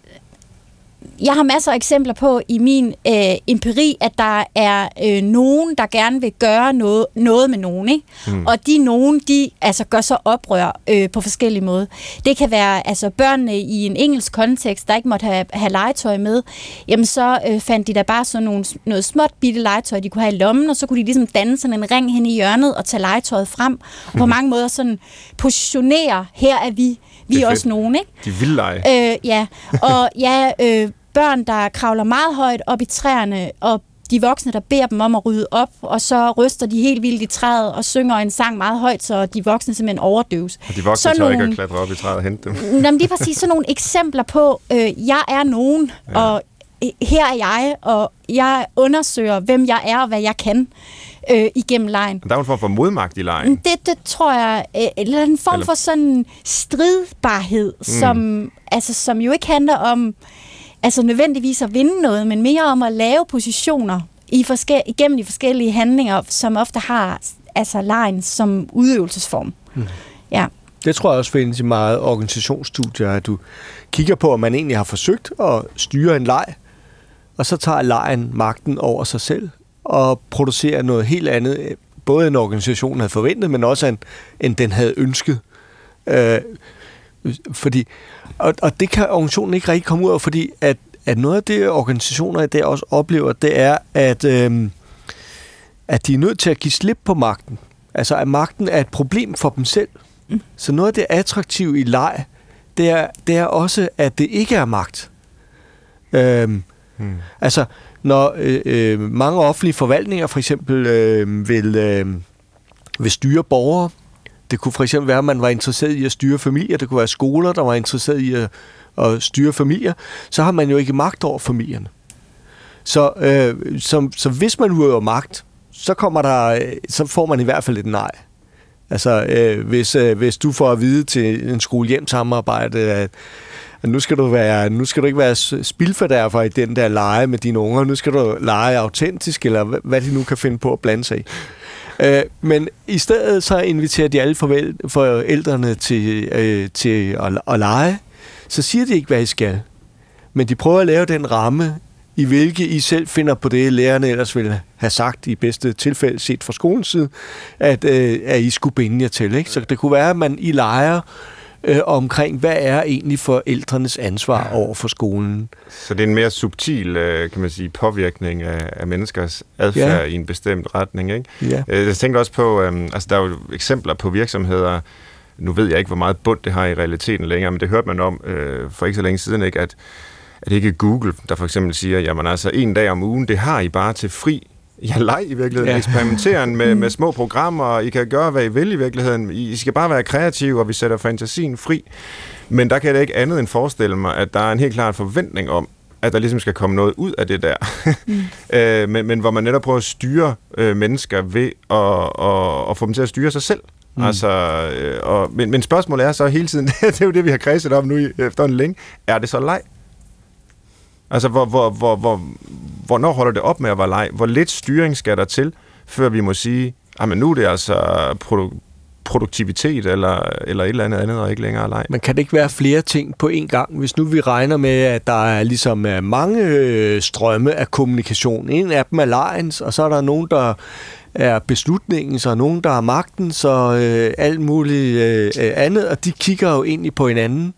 jeg har masser af eksempler på i min øh, empiri, at der er øh, nogen, der gerne vil gøre noget, noget med nogen, ikke? Mm. Og de nogen, de altså, gør så oprør øh, på forskellige måder. Det kan være altså, børnene i en engelsk kontekst, der ikke måtte have, have legetøj med, jamen så øh, fandt de da bare sådan nogle, noget småt bitte legetøj, de kunne have i lommen, og så kunne de ligesom danne sådan en ring hen i hjørnet og tage legetøjet frem, og mm. på mange måder sådan positionere, her er vi, vi er også fedt. Nogen, ikke? De vil lege. Øh, ja, og ja, øh, børn, der kravler meget højt op i træerne, og de voksne, der beder dem om at rydde op, og så ryster de helt vildt i træet og synger en sang meget højt, så de voksne simpelthen overdøves. Og de voksne tør ikke at klatre op i træet og hente dem. Jamen, det er præcis sådan nogle eksempler på, øh, jeg er nogen, ja. Og her er jeg, og jeg undersøger, hvem jeg er og hvad jeg kan. Øh, igennem lejen. Der er en form for modmagt i lejen. Det, det tror jeg, øh, eller en form eller... for sådan stridbarhed, mm. som, altså, som jo ikke handler om altså, nødvendigvis at vinde noget, men mere om at lave positioner i forske- igennem de forskellige handlinger, som ofte har altså, lejen som udøvelsesform. Mm. Ja. Det tror jeg også findes i meget organisationsstudier, at du kigger på, om man egentlig har forsøgt at styre en leg, og så tager lejen magten over sig selv og producere noget helt andet, både en organisation havde forventet, men også en, end den havde ønsket. Øh, fordi, og, og det kan organisationen ikke rigtig komme ud af, fordi at, at noget af det, organisationer i dag også oplever, det er, at, øh, at de er nødt til at give slip på magten. Altså, at magten er et problem for dem selv. Mm. Så noget af det attraktive i leg, det er, det er også, at det ikke er magt. Øh, mm. Altså, når øh, øh, mange offentlige forvaltninger for eksempel øh, vil, øh, vil styre borgere. Det kunne for eksempel være, at man var interesseret i at styre familier. Det kunne være skoler, der var interesseret i at, at styre familier. Så har man jo ikke magt over familierne. Så, øh, som, så hvis man udøver magt, så, kommer der, så får man i hvert fald et nej. Altså, øh, hvis, øh, hvis du får at vide til en skole-hjem-samarbejde, at nu skal du være, nu skal du ikke være spildfordærfer i den der lege med dine unger. Nu skal du lege autentisk, eller hvad de nu kan finde på at blande sig i. Øh, men i stedet så inviterer de alle forældrene til, øh, til at, at lege. Så siger de ikke, hvad I skal. Men de prøver at lave den ramme, i hvilke I selv finder på det, lærerne ellers ville have sagt i bedste tilfælde, set fra skolens side, at, øh, at I skulle binde jer til. Ikke? Så det kunne være, at man i leger Øh, omkring, hvad er egentlig forældrenes ansvar over for skolen. Så det er en mere subtil øh, kan man sige, påvirkning af, af menneskers adfærd, ja, i en bestemt retning, ikke? Ja. Jeg tænker også på, øh, altså der er jo eksempler på virksomheder, nu ved jeg ikke, hvor meget bund det har i realiteten længere, men det hørte man om øh, for ikke så længe siden, ikke? At, at det ikke er Google, der for eksempel siger, jamen altså en dag om ugen, det har I bare til fri. Jeg leger i virkeligheden, ja. Eksperimenteren med, med små programmer, I kan gøre, hvad I vil i virkeligheden. I skal bare være kreative, og vi sætter fantasien fri. Men der kan jeg da ikke andet end forestille mig, at der er en helt klar forventning om, at der ligesom skal komme noget ud af det der. Mm. øh, men, men hvor man netop prøver at styre øh, mennesker ved at og, og få dem til at styre sig selv. Mm. Altså, øh, og, men, men spørgsmålet er så hele tiden, det er jo det, vi har kredset om nu efterhånden længe, er det så leg? Altså, hvor, hvor, hvor, hvor, hvornår holder det op med at være leg? Hvor lidt styring skal der til, før vi må sige, jamen nu er det altså produ- produktivitet eller, eller et eller andet andet, og ikke længere leg. Men kan det ikke være flere ting på én gang? Hvis nu vi regner med, at der er ligesom mange strømme af kommunikation. En af dem er legens, og så er der nogen, der er beslutningen, så er nogen, der er magten, så øh, alt muligt øh, andet, og de kigger jo egentlig på hinanden.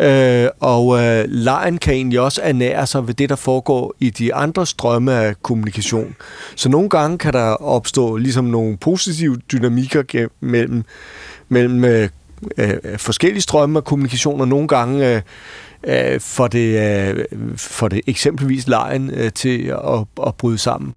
Øh, og øh, legen kan egentlig også ernære sig ved det, der foregår i de andre strømme af kommunikation. Så nogle gange kan der opstå ligesom nogle positive dynamikker mellem, mellem øh, øh, forskellige strømme af kommunikation, og nogle gange øh, øh, får det, øh, får det eksempelvis legen øh, til at, at bryde sammen.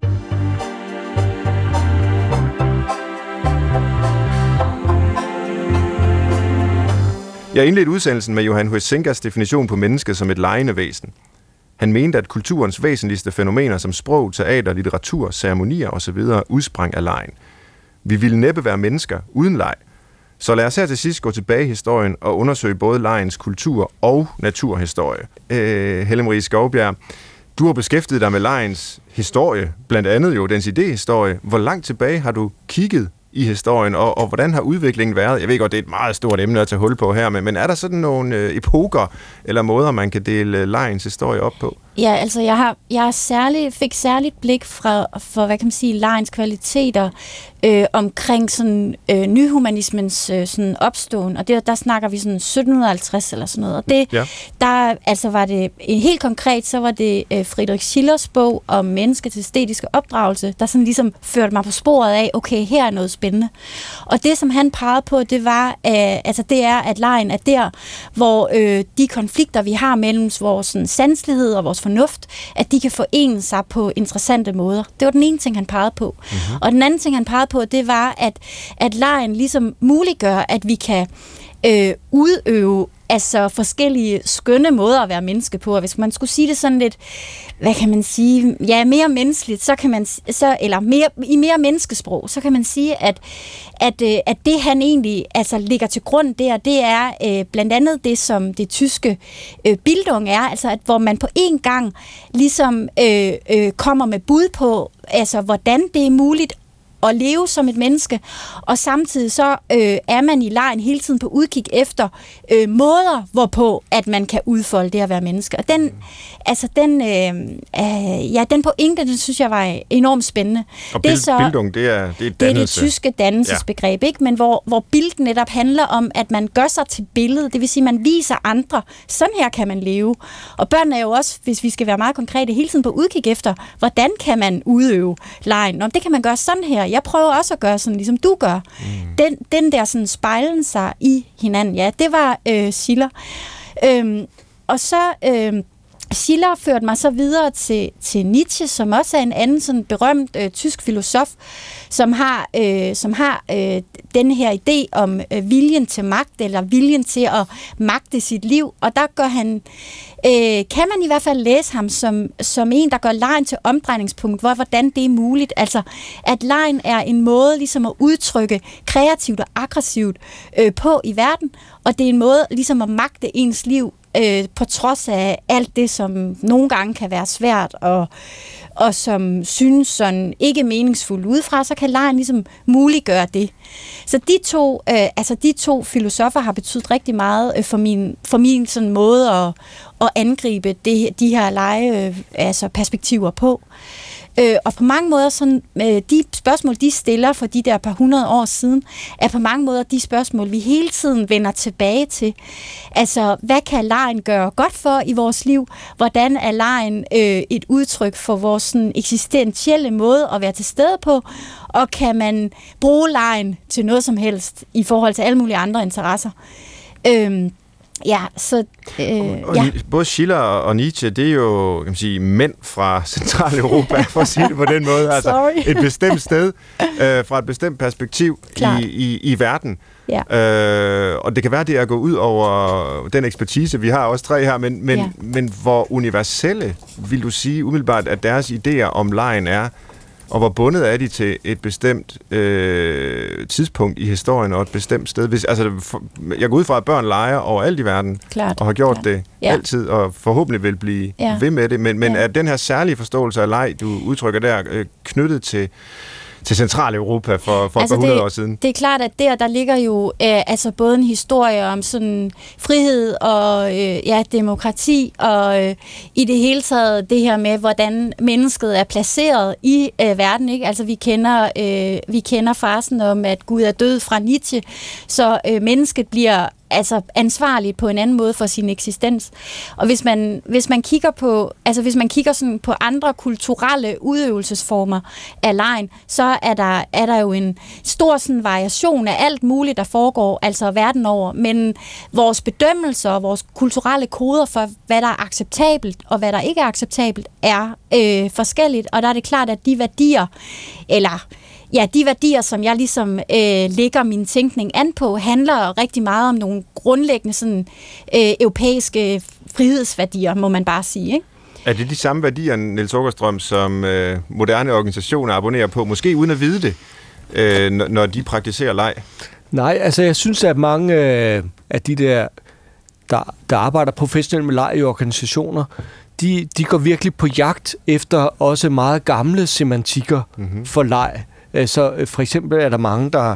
Jeg indledte udsendelsen med Johan Huizingas definition på mennesket som et legende væsen. Han mente, at kulturens væsentligste fænomener som sprog, teater, litteratur, ceremonier osv. udsprang af legen. Vi ville næppe være mennesker uden leg. Så lad os her til sidst gå tilbage i historien og undersøge både legens kultur og naturhistorie. Øh, Helle Marie Skovbjerg, du har beskæftiget dig med legens historie, blandt andet jo dens idéhistorie. Hvor langt tilbage har du kigget i historien, og, og hvordan har udviklingen været? Jeg ved godt, det er et meget stort emne at tage hul på her, men, men er der sådan nogle øh, epoker eller måder, man kan dele øh, legens historie op på? Ja, altså jeg, har, jeg særlig, fik særligt blik fra, for, hvad kan man sige, legens kvaliteter øh, omkring sådan, øh, nyhumanismens øh, sådan opståen, og det, der snakker vi sådan sytten halvtreds eller sådan noget, og det, ja. der altså var det, helt konkret, så var det øh, Friedrich Schillers bog om menneskets æstetiske opdragelse, der sådan ligesom førte mig på sporet af, okay, her er noget spændende. Og det, som han pegede på, det var, øh, altså det er, at legen er der, hvor øh, de konflikter, vi har mellem vores sådan, sanselighed og vores fornuft, at de kan forene sig på interessante måder. Det var den ene ting, han pegede på. Mm-hmm. Og den anden ting, han pegede på, det var, at, at legen ligesom muliggør, at vi kan øh, udøve altså forskellige skønne måder at være menneske på. Og hvis man skulle sige det sådan lidt, hvad kan man sige, ja, mere menneskeligt, så kan man, så, eller mere, i mere menneskesprog, så kan man sige, at, at, at det, han egentlig altså, ligger til grund der, det er øh, blandt andet det, som det tyske øh, Bildung er, altså at hvor man på én gang ligesom øh, øh, kommer med bud på, altså hvordan det er muligt at leve som et menneske, og samtidig så øh, er man i legen hele tiden på udkig efter øh, måder, hvorpå at man kan udfolde det at være menneske. Og den, altså den, øh, øh, ja, den pointe, den synes jeg var enormt spændende. Og det er så, bildung, det er det, er det, er det tyske dannelsesbegreb, ja. Ikke? Men hvor, hvor bild netop handler om, at man gør sig til billede, det vil sige, at man viser andre, sådan her kan man leve. Og børn er jo også, hvis vi skal være meget konkrete, hele tiden på udkig efter, hvordan kan man udøve legen? Om det kan man gøre sådan her. Jeg prøver også at gøre sådan, ligesom du gør. Mm. Den, den der sådan spejlen sig i hinanden, ja, det var øh, Schiller. Øhm, og så øh, Schiller førte mig så videre til, til Nietzsche, som også er en anden sådan berømt øh, tysk filosof, som har, øh, som har øh, den her idé om øh, viljen til magt, eller viljen til at magte sit liv. Og der gør han... Øh, kan man i hvert fald læse ham som, som en, der gør legen til omdrejningspunkt, hvor, hvordan det er muligt. Altså, at legen er en måde ligesom at udtrykke kreativt og aggressivt øh, på i verden, og det er en måde ligesom at magte ens liv øh, på trods af alt det, som nogle gange kan være svært og, og som synes sådan ikke meningsfuldt udefra, så kan legen ligesom muliggøre det. Så de to, øh, altså de to filosofer har betydet rigtig meget øh, for min, for min sådan måde at og angribe det, de her lege, øh, altså perspektiver på. Øh, og på mange måder, sådan, øh, de spørgsmål, de stiller for de der par hundrede år siden, er på mange måder de spørgsmål, vi hele tiden vender tilbage til. Altså, hvad kan legen gøre godt for i vores liv? Hvordan er legen øh, et udtryk for vores sådan, eksistentielle måde at være til stede på? Og kan man bruge legen til noget som helst i forhold til alle mulige andre interesser? Øh, Ja, så øh, og, og ja. Både Schiller og Nietzsche, det er jo, kan man sige, mænd fra Centraleuropa, for at sige det på den måde, altså et bestemt sted øh, fra et bestemt perspektiv i, i, i verden. Ja. Øh, og det kan være, det er at gå ud over den ekspertise, vi har også tre her, men, men, ja. men hvor universelle, vil du sige umiddelbart, at deres idéer om legen er, og hvor bundet er de til et bestemt øh, tidspunkt i historien og et bestemt sted. Hvis, altså, for, jeg går ud fra, at børn leger overalt i verden, klart, og har gjort klart. det ja. altid, og forhåbentlig vil blive ja. ved med det. Men, men ja. er den her særlige forståelse af leg, du udtrykker der, øh, knyttet til, til Centraleuropa for, for altså et par hundrede år siden? Det er klart, at der, der ligger jo øh, altså både en historie om sådan frihed og øh, ja, demokrati, og øh, i det hele taget det her med, hvordan mennesket er placeret i øh, verden, ikke? Altså vi kender, øh, vi kender frasen om, at Gud er død fra Nietzsche, så øh, mennesket bliver altså ansvarligt på en anden måde for sin eksistens. Og hvis man hvis man kigger på altså hvis man kigger sådan på andre kulturelle udøvelsesformer af legen, så er der er der jo en stor sådan variation af alt muligt der foregår altså verden over, men vores bedømmelser og vores kulturelle koder for hvad der er acceptabelt og hvad der ikke er acceptabelt er øh, forskelligt, og der er det klart at de værdier eller Ja, de værdier, som jeg ligesom øh, lægger min tænkning an på, handler rigtig meget om nogle grundlæggende sådan, øh, europæiske frihedsværdier, må man bare sige, ikke? Er det de samme værdier, Niels Åkerstrøm, som øh, moderne organisationer abonnerer på, måske uden at vide det, øh, når de praktiserer leg? Nej, altså jeg synes, at mange øh, af de der, der, der arbejder professionelt med leg i organisationer, de, de går virkelig på jagt efter også meget gamle semantikker mm-hmm. for leg. Så for eksempel er der mange, der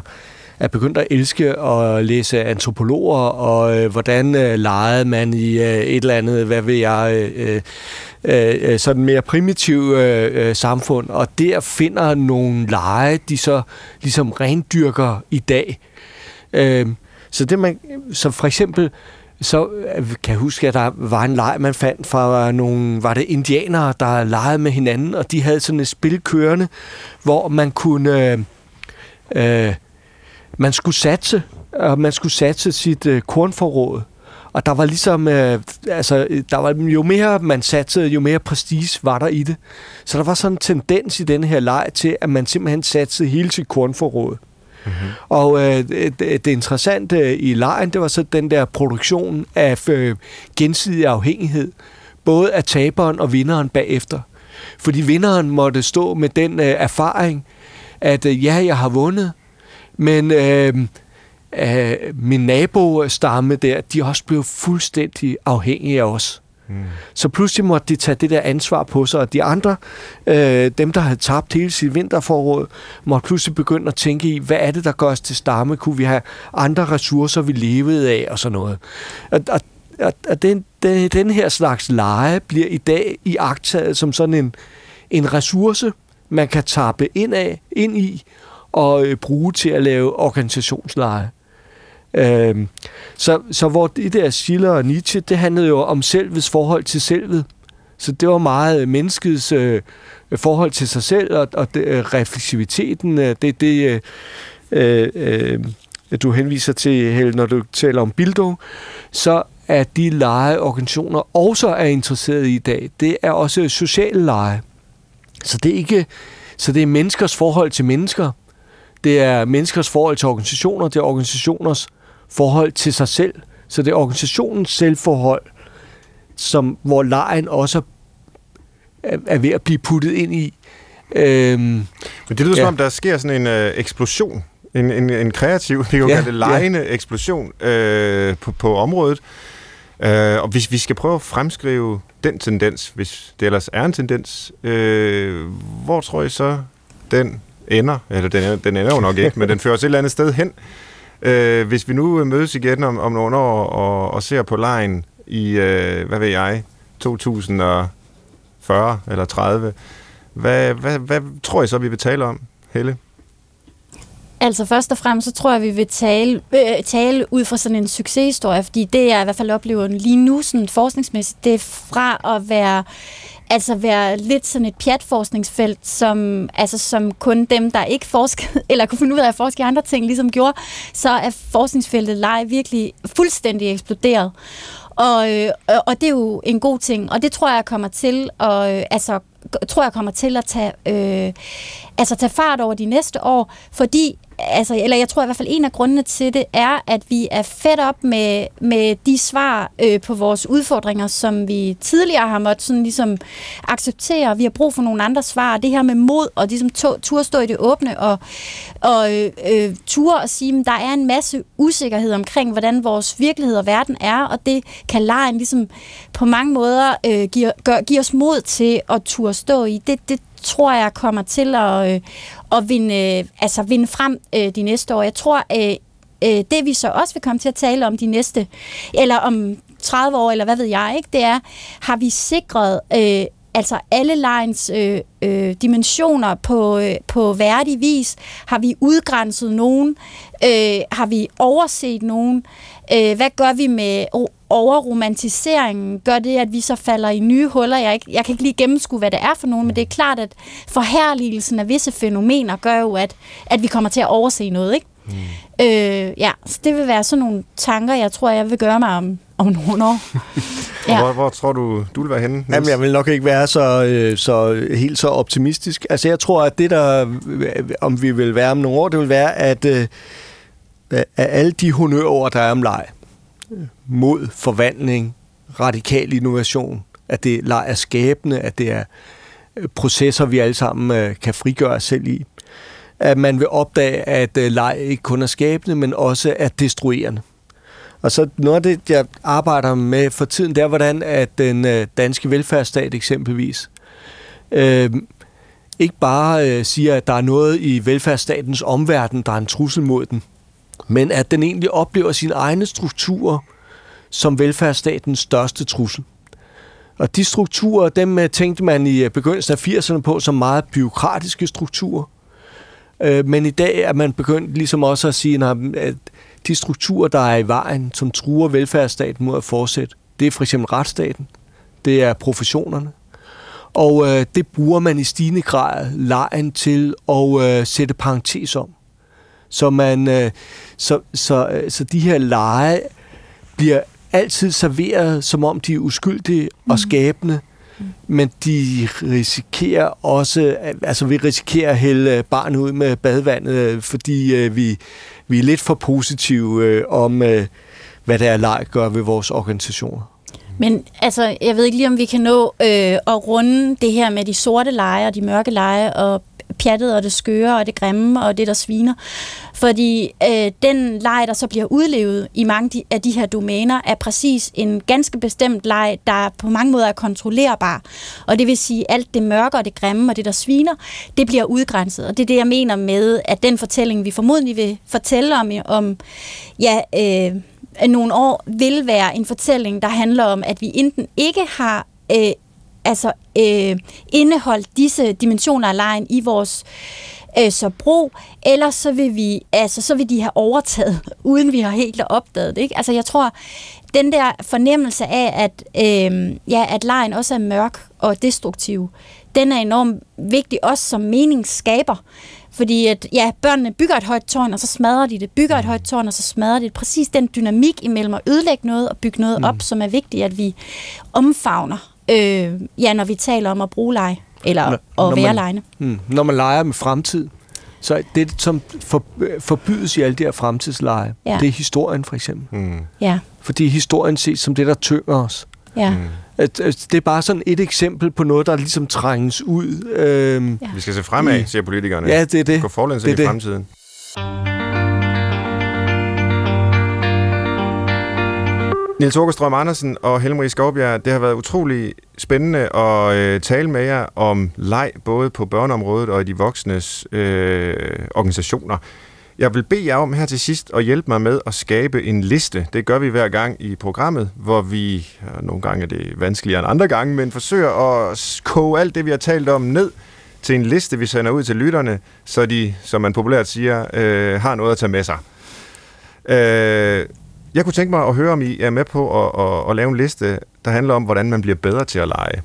er begyndt at elske at læse antropologer, og øh, hvordan øh, legede man i øh, et eller andet, hvad ved jeg, øh, øh, sådan mere primitiv øh, øh, samfund, og der finder nogle lege, de så ligesom rendyrker i dag. Øh, så det man, så for eksempel, så kan jeg huske, at der var en leg, man fandt fra nogle, var det indianere, der legede med hinanden, og de havde sådan et spil kørende, hvor man kunne, øh, øh, man skulle satse, og man skulle satse sit øh, kornforråd. Og der var ligesom, øh, altså, der var, jo mere man satsede, jo mere prestige var der i det. Så der var sådan en tendens i denne her leg til, at man simpelthen satsede hele sit kornforråd. Mm-hmm. Og øh, det, det interessante i legen, det var så den der produktion af øh, gensidig afhængighed, både af taberen og vinderen bagefter. Fordi vinderen måtte stå med den øh, erfaring, at øh, ja, jeg har vundet, men øh, øh, min nabostamme der, de også blev fuldstændig afhængige af os. Mm. Så pludselig måtte de tage det der ansvar på sig, og de andre, øh, dem der havde tabt hele sit vinterforråd, måtte pludselig begynde at tænke i, hvad er det, der gør os til stamme? Kunne vi have andre ressourcer, vi levede af, og sådan noget. Og, og, og den, den, den her slags lege bliver i dag iagttaget som sådan en, en ressource, man kan tappe ind, af, ind i og øh, bruge til at lave organisationsleje. Øhm, så, så hvor det der Schiller og Nietzsche, det handlede jo om selvets forhold til selvet. Så det var meget menneskets øh, forhold til sig selv, og, og det, øh, refleksiviteten, øh, det det, øh, øh, du henviser til, når du taler om Bildung, så er de legeorganisationer også er interesseret i i dag. Det er også sociale lege. Så det er ikke, så det er menneskers forhold til mennesker. Det er menneskers forhold til organisationer, det er organisationers forhold til sig selv. Så det er organisationens selvforhold, som, hvor legen også er, er ved at blive puttet ind i. Øhm, Men det lyder ja. som om, der sker sådan en øh, eksplosion, en, en, en kreativ, vi kan ja, kalde det legende ja. eksplosion øh, på, på området. Øh, og hvis vi skal prøve at fremskrive den tendens, hvis det ellers er en tendens, øh, hvor tror jeg så den... ender, eller den, den ender jo nok ikke, men den fører os et eller andet sted hen. Øh, hvis vi nu mødes igen om, om nogle år og, og ser på legen i, øh, hvad ved jeg, to tusind og fyrre eller tredive, hvad, hvad, hvad tror I så, vi vil tale om, Helle? Altså først og fremmest, så tror jeg, vi vil tale, øh, tale ud fra sådan en succeshistorie, fordi det, jeg i hvert fald oplever lige nu sådan forskningsmæssigt, det er fra at være altså være lidt sådan et pjatforskningsfelt, som, altså, som kun dem, der ikke forskede, eller kunne finde ud af at forske i andre ting, ligesom gjorde, så er forskningsfeltet leg virkelig fuldstændig eksploderet. Og, og det er jo en god ting, og det tror jeg kommer til at, altså, tror jeg kommer til at tage, øh, altså, tage fart over de næste år, fordi, altså, eller jeg tror i hvert fald en af grundene til det er, at vi er fedt op med, med de svar øh, på vores udfordringer, som vi tidligere har måttet sådan ligesom acceptere. Vi har brug for nogle andre svar, det her med mod og ligesom turde stå i det åbne og, og øh, turde og sige, at der er en masse usikkerhed omkring, hvordan vores virkelighed og verden er, og det kan legen ligesom på mange måder øh, give, gør, give os mod til at turde stå i. Det, det tror jeg kommer til at, øh, at vinde, øh, altså vinde frem øh, de næste år. Jeg tror, øh, øh, det vi så også vil komme til at tale om de næste, eller om tredive år, eller hvad ved jeg ikke, det er, har vi sikret øh, altså alle legens øh, øh, dimensioner på, øh, på værdig vis? Har vi udgrænset nogen? Øh, har vi overset nogen? Øh, hvad gør vi med overromantiseringen? Gør det, at vi så falder i nye huller? Jeg, ikke, jeg kan ikke lige gennemskue, hvad det er for nogen, men det er klart, at forherligelsen af visse fænomener gør jo, at, at vi kommer til at overse noget, ikke? Mm. Øh, ja, så det vil være sådan nogle tanker, jeg tror, jeg vil gøre mig om, om nogle år. Ja. Hvor, hvor tror du, du vil være henne? Jamen, jeg vil nok ikke være så, øh, så helt så optimistisk. Altså, jeg tror, at det, der øh, om vi vil være om nogle år, det vil være, at øh, af alle de honørord, der er om leg, mod, forvandling, radikal innovation, at det leg er skæbne, at det er processer, vi alle sammen kan frigøre os selv i, at man vil opdage, at leg ikke kun er skæbne, men også er destruerende. Og så noget af det, jeg arbejder med for tiden, det er, hvordan at den danske velfærdsstat eksempelvis øh, ikke bare øh, siger, at der er noget i velfærdsstatens omverden, der er en trussel mod den, men at den egentlig oplever sine egne strukturer som velfærdsstatens største trussel. Og de strukturer, dem tænkte man i begyndelsen af firserne på som meget bureaukratiske strukturer. Men i dag er man begyndt ligesom også at sige, at de strukturer, der er i vejen, som truer velfærdsstaten mod at fortsætte, det er for eksempel retsstaten, det er professionerne. Og det bruger man i stigende grad legen til at sætte parentes om. Så, man, så, så, så de her lege bliver altid serveret, som om de er uskyldige og skabende, mm. men de risikerer også, altså vi risikerer at hælde barnet ud med badevandet, fordi vi, vi er lidt for positive om, hvad der er leg gør ved vores organisationer. Men altså, jeg ved ikke lige, om vi kan nå øh, at runde det her med de sorte lege og de mørke lege og pjattet og det skøre og det grimme og det, der sviner. Fordi øh, den leg, der så bliver udlevet i mange af de her domæner, er præcis en ganske bestemt leg, der på mange måder er kontrollerbar. Og det vil sige, alt det mørke og det grimme og det, der sviner, det bliver udgrænset. Og det er det, jeg mener med, at den fortælling, vi formodentlig vil fortælle om, om ja... Øh, nogle år vil være en fortælling, der handler om, at vi enten ikke har øh, altså, øh, indeholdt disse dimensioner af legen i vores øh, så brug, eller så vil, vi, altså, så vil de have overtaget, uden vi har helt opdaget det. Ikke? Altså, jeg tror, den der fornemmelse af, at, øh, ja, at legen også er mørk og destruktiv, den er enormt vigtig, også som meningsskaber. Fordi at, ja, børnene bygger et højt tårn, og så smadrer de det. Bygger et højt tårn, og så smadrer de det. Præcis den dynamik imellem at ødelægge noget og bygge noget op, mm. som er vigtigt, at vi omfavner, øh, ja, når vi taler om at bruge lege, eller når, at når være man, legende. Mm, når man leger med fremtid, så det, som for, forbydes i alle de her fremtidsleje, ja. Det er historien for eksempel. Mm. Ja. Fordi historien ses som det, der tynger os. Ja. Mm. Det er bare sådan et eksempel på noget, der ligesom trænges ud. Øhm, ja. Vi skal se fremad, siger politikerne. Ja, det er det. Gå forlæns ind i fremtiden. Niels Åkerstrøm Andersen og Helle Marie Skovbjerg, det har været utrolig spændende at øh, tale med jer om leg, både på børneområdet og i de voksnes øh, organisationer. Jeg vil bede jer om her til sidst at hjælpe mig med at skabe en liste. Det gør vi hver gang i programmet, hvor vi, nogle gange er det vanskeligere end andre gange, men forsøger at koge alt det, vi har talt om, ned til en liste, vi sender ud til lytterne, så de, som man populært siger, øh, har noget at tage med sig. Øh, jeg kunne tænke mig at høre, om I er med på at, at, at lave en liste, der handler om, hvordan man bliver bedre til at lege.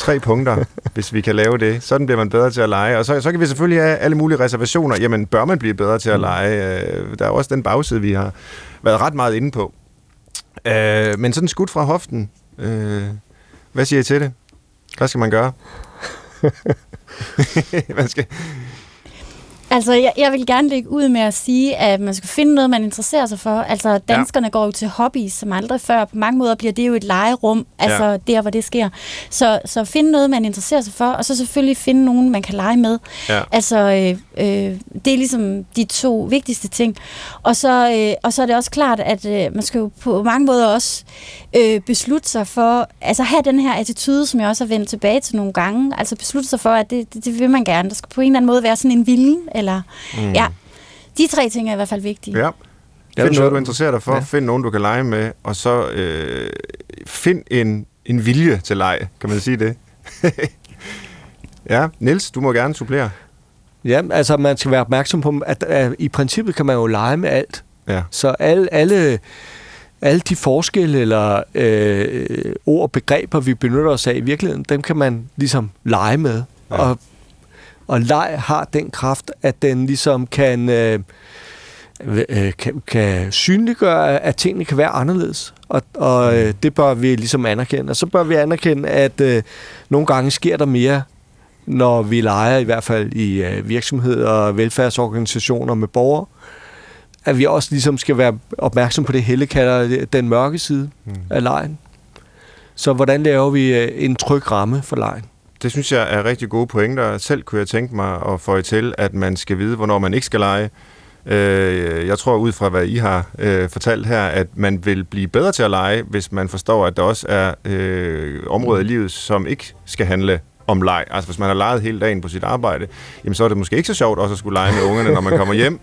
tre punkter, hvis vi kan lave det. Sådan bliver man bedre til at lege. Og så, så kan vi selvfølgelig have alle mulige reservationer. Jamen, bør man blive bedre til at lege? Der er også den bagside, vi har været ret meget inde på. Øh, men sådan skudt fra hoften. Øh, hvad siger I til det? Hvad skal man gøre? Hvad skal... Altså, jeg, jeg vil gerne lægge ud med at sige, at man skal finde noget, man interesserer sig for. Altså, danskerne ja. går jo til hobbies som aldrig før. På mange måder bliver det jo et legerum, altså ja. der, hvor det sker. Så, så finde noget, man interesserer sig for, og så selvfølgelig finde nogen, man kan lege med. Ja. Altså, øh, øh, det er ligesom de to vigtigste ting. Og så, øh, og så er det også klart, at øh, man skal jo på mange måder også øh, beslutte sig for, altså have den her attitude, som jeg også har vendt tilbage til nogle gange. Altså beslutte sig for, at det, det, det vil man gerne. Der skal på en eller anden måde være sådan en vilden, eller mm. ja, de tre ting er i hvert fald vigtige. Ja. Find noget, du interesserer dig for, ja. Find nogen, du kan lege med, og så øh, find en, en vilje til lege, kan man sige det. Ja, Niels, du må gerne supplere. Ja, altså man skal være opmærksom på, at, at i princippet kan man jo lege med alt. Ja. Så alle, alle, alle de forskelle eller øh, ord og begreber, vi benytter os af i virkeligheden, dem kan man ligesom lege med, ja. og Og leg har den kraft, at den ligesom kan, øh, øh, kan, kan synliggøre, at tingene kan være anderledes. Og, og øh, det bør vi ligesom anerkende. Og så bør vi anerkende, at øh, nogle gange sker der mere, når vi leger, i hvert fald i øh, virksomheder og velfærdsorganisationer med borgere. At vi også ligesom skal være opmærksom på det, Helle kalder den mørke side mm. af legen. Så hvordan laver vi øh, en tryg ramme for legen? Det synes jeg er rigtig gode pointer. Selv kunne jeg tænke mig at føje til, at man skal vide, hvornår man ikke skal lege. Jeg tror ud fra, hvad I har fortalt her, at man vil blive bedre til at lege, hvis man forstår, at der også er øh, områder i livet, som ikke skal handle om leg. Altså hvis man har leget hele dagen på sit arbejde, jamen, så er det måske ikke så sjovt også at skulle lege med ungerne, når man kommer hjem.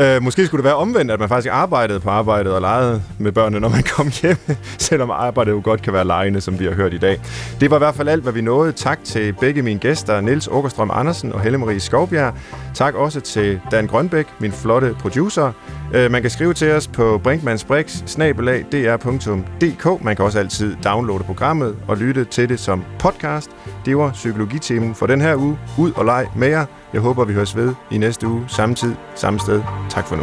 Øh, måske skulle det være omvendt, at man faktisk arbejdede på arbejdet og legede med børnene, når man kom hjem, selvom arbejdet jo godt kan være legende, som vi har hørt i dag. Det var i hvert fald alt, hvad vi nåede. Tak til begge mine gæster, Niels Åkerstrøm Andersen og Helle Marie Skovbjerg. Tak også til Dan Grønbech, min flotte producer. Øh, man kan skrive til os på Brinkmanns Brix, snabelag, d r punktum d k. Man kan også altid downloade programmet og lytte til det som podcast. Det var psykologitimen for den her uge. Ud og leg med jer. Jeg håber, vi høres ved i næste uge, samme tid, samme sted. Tak for nu.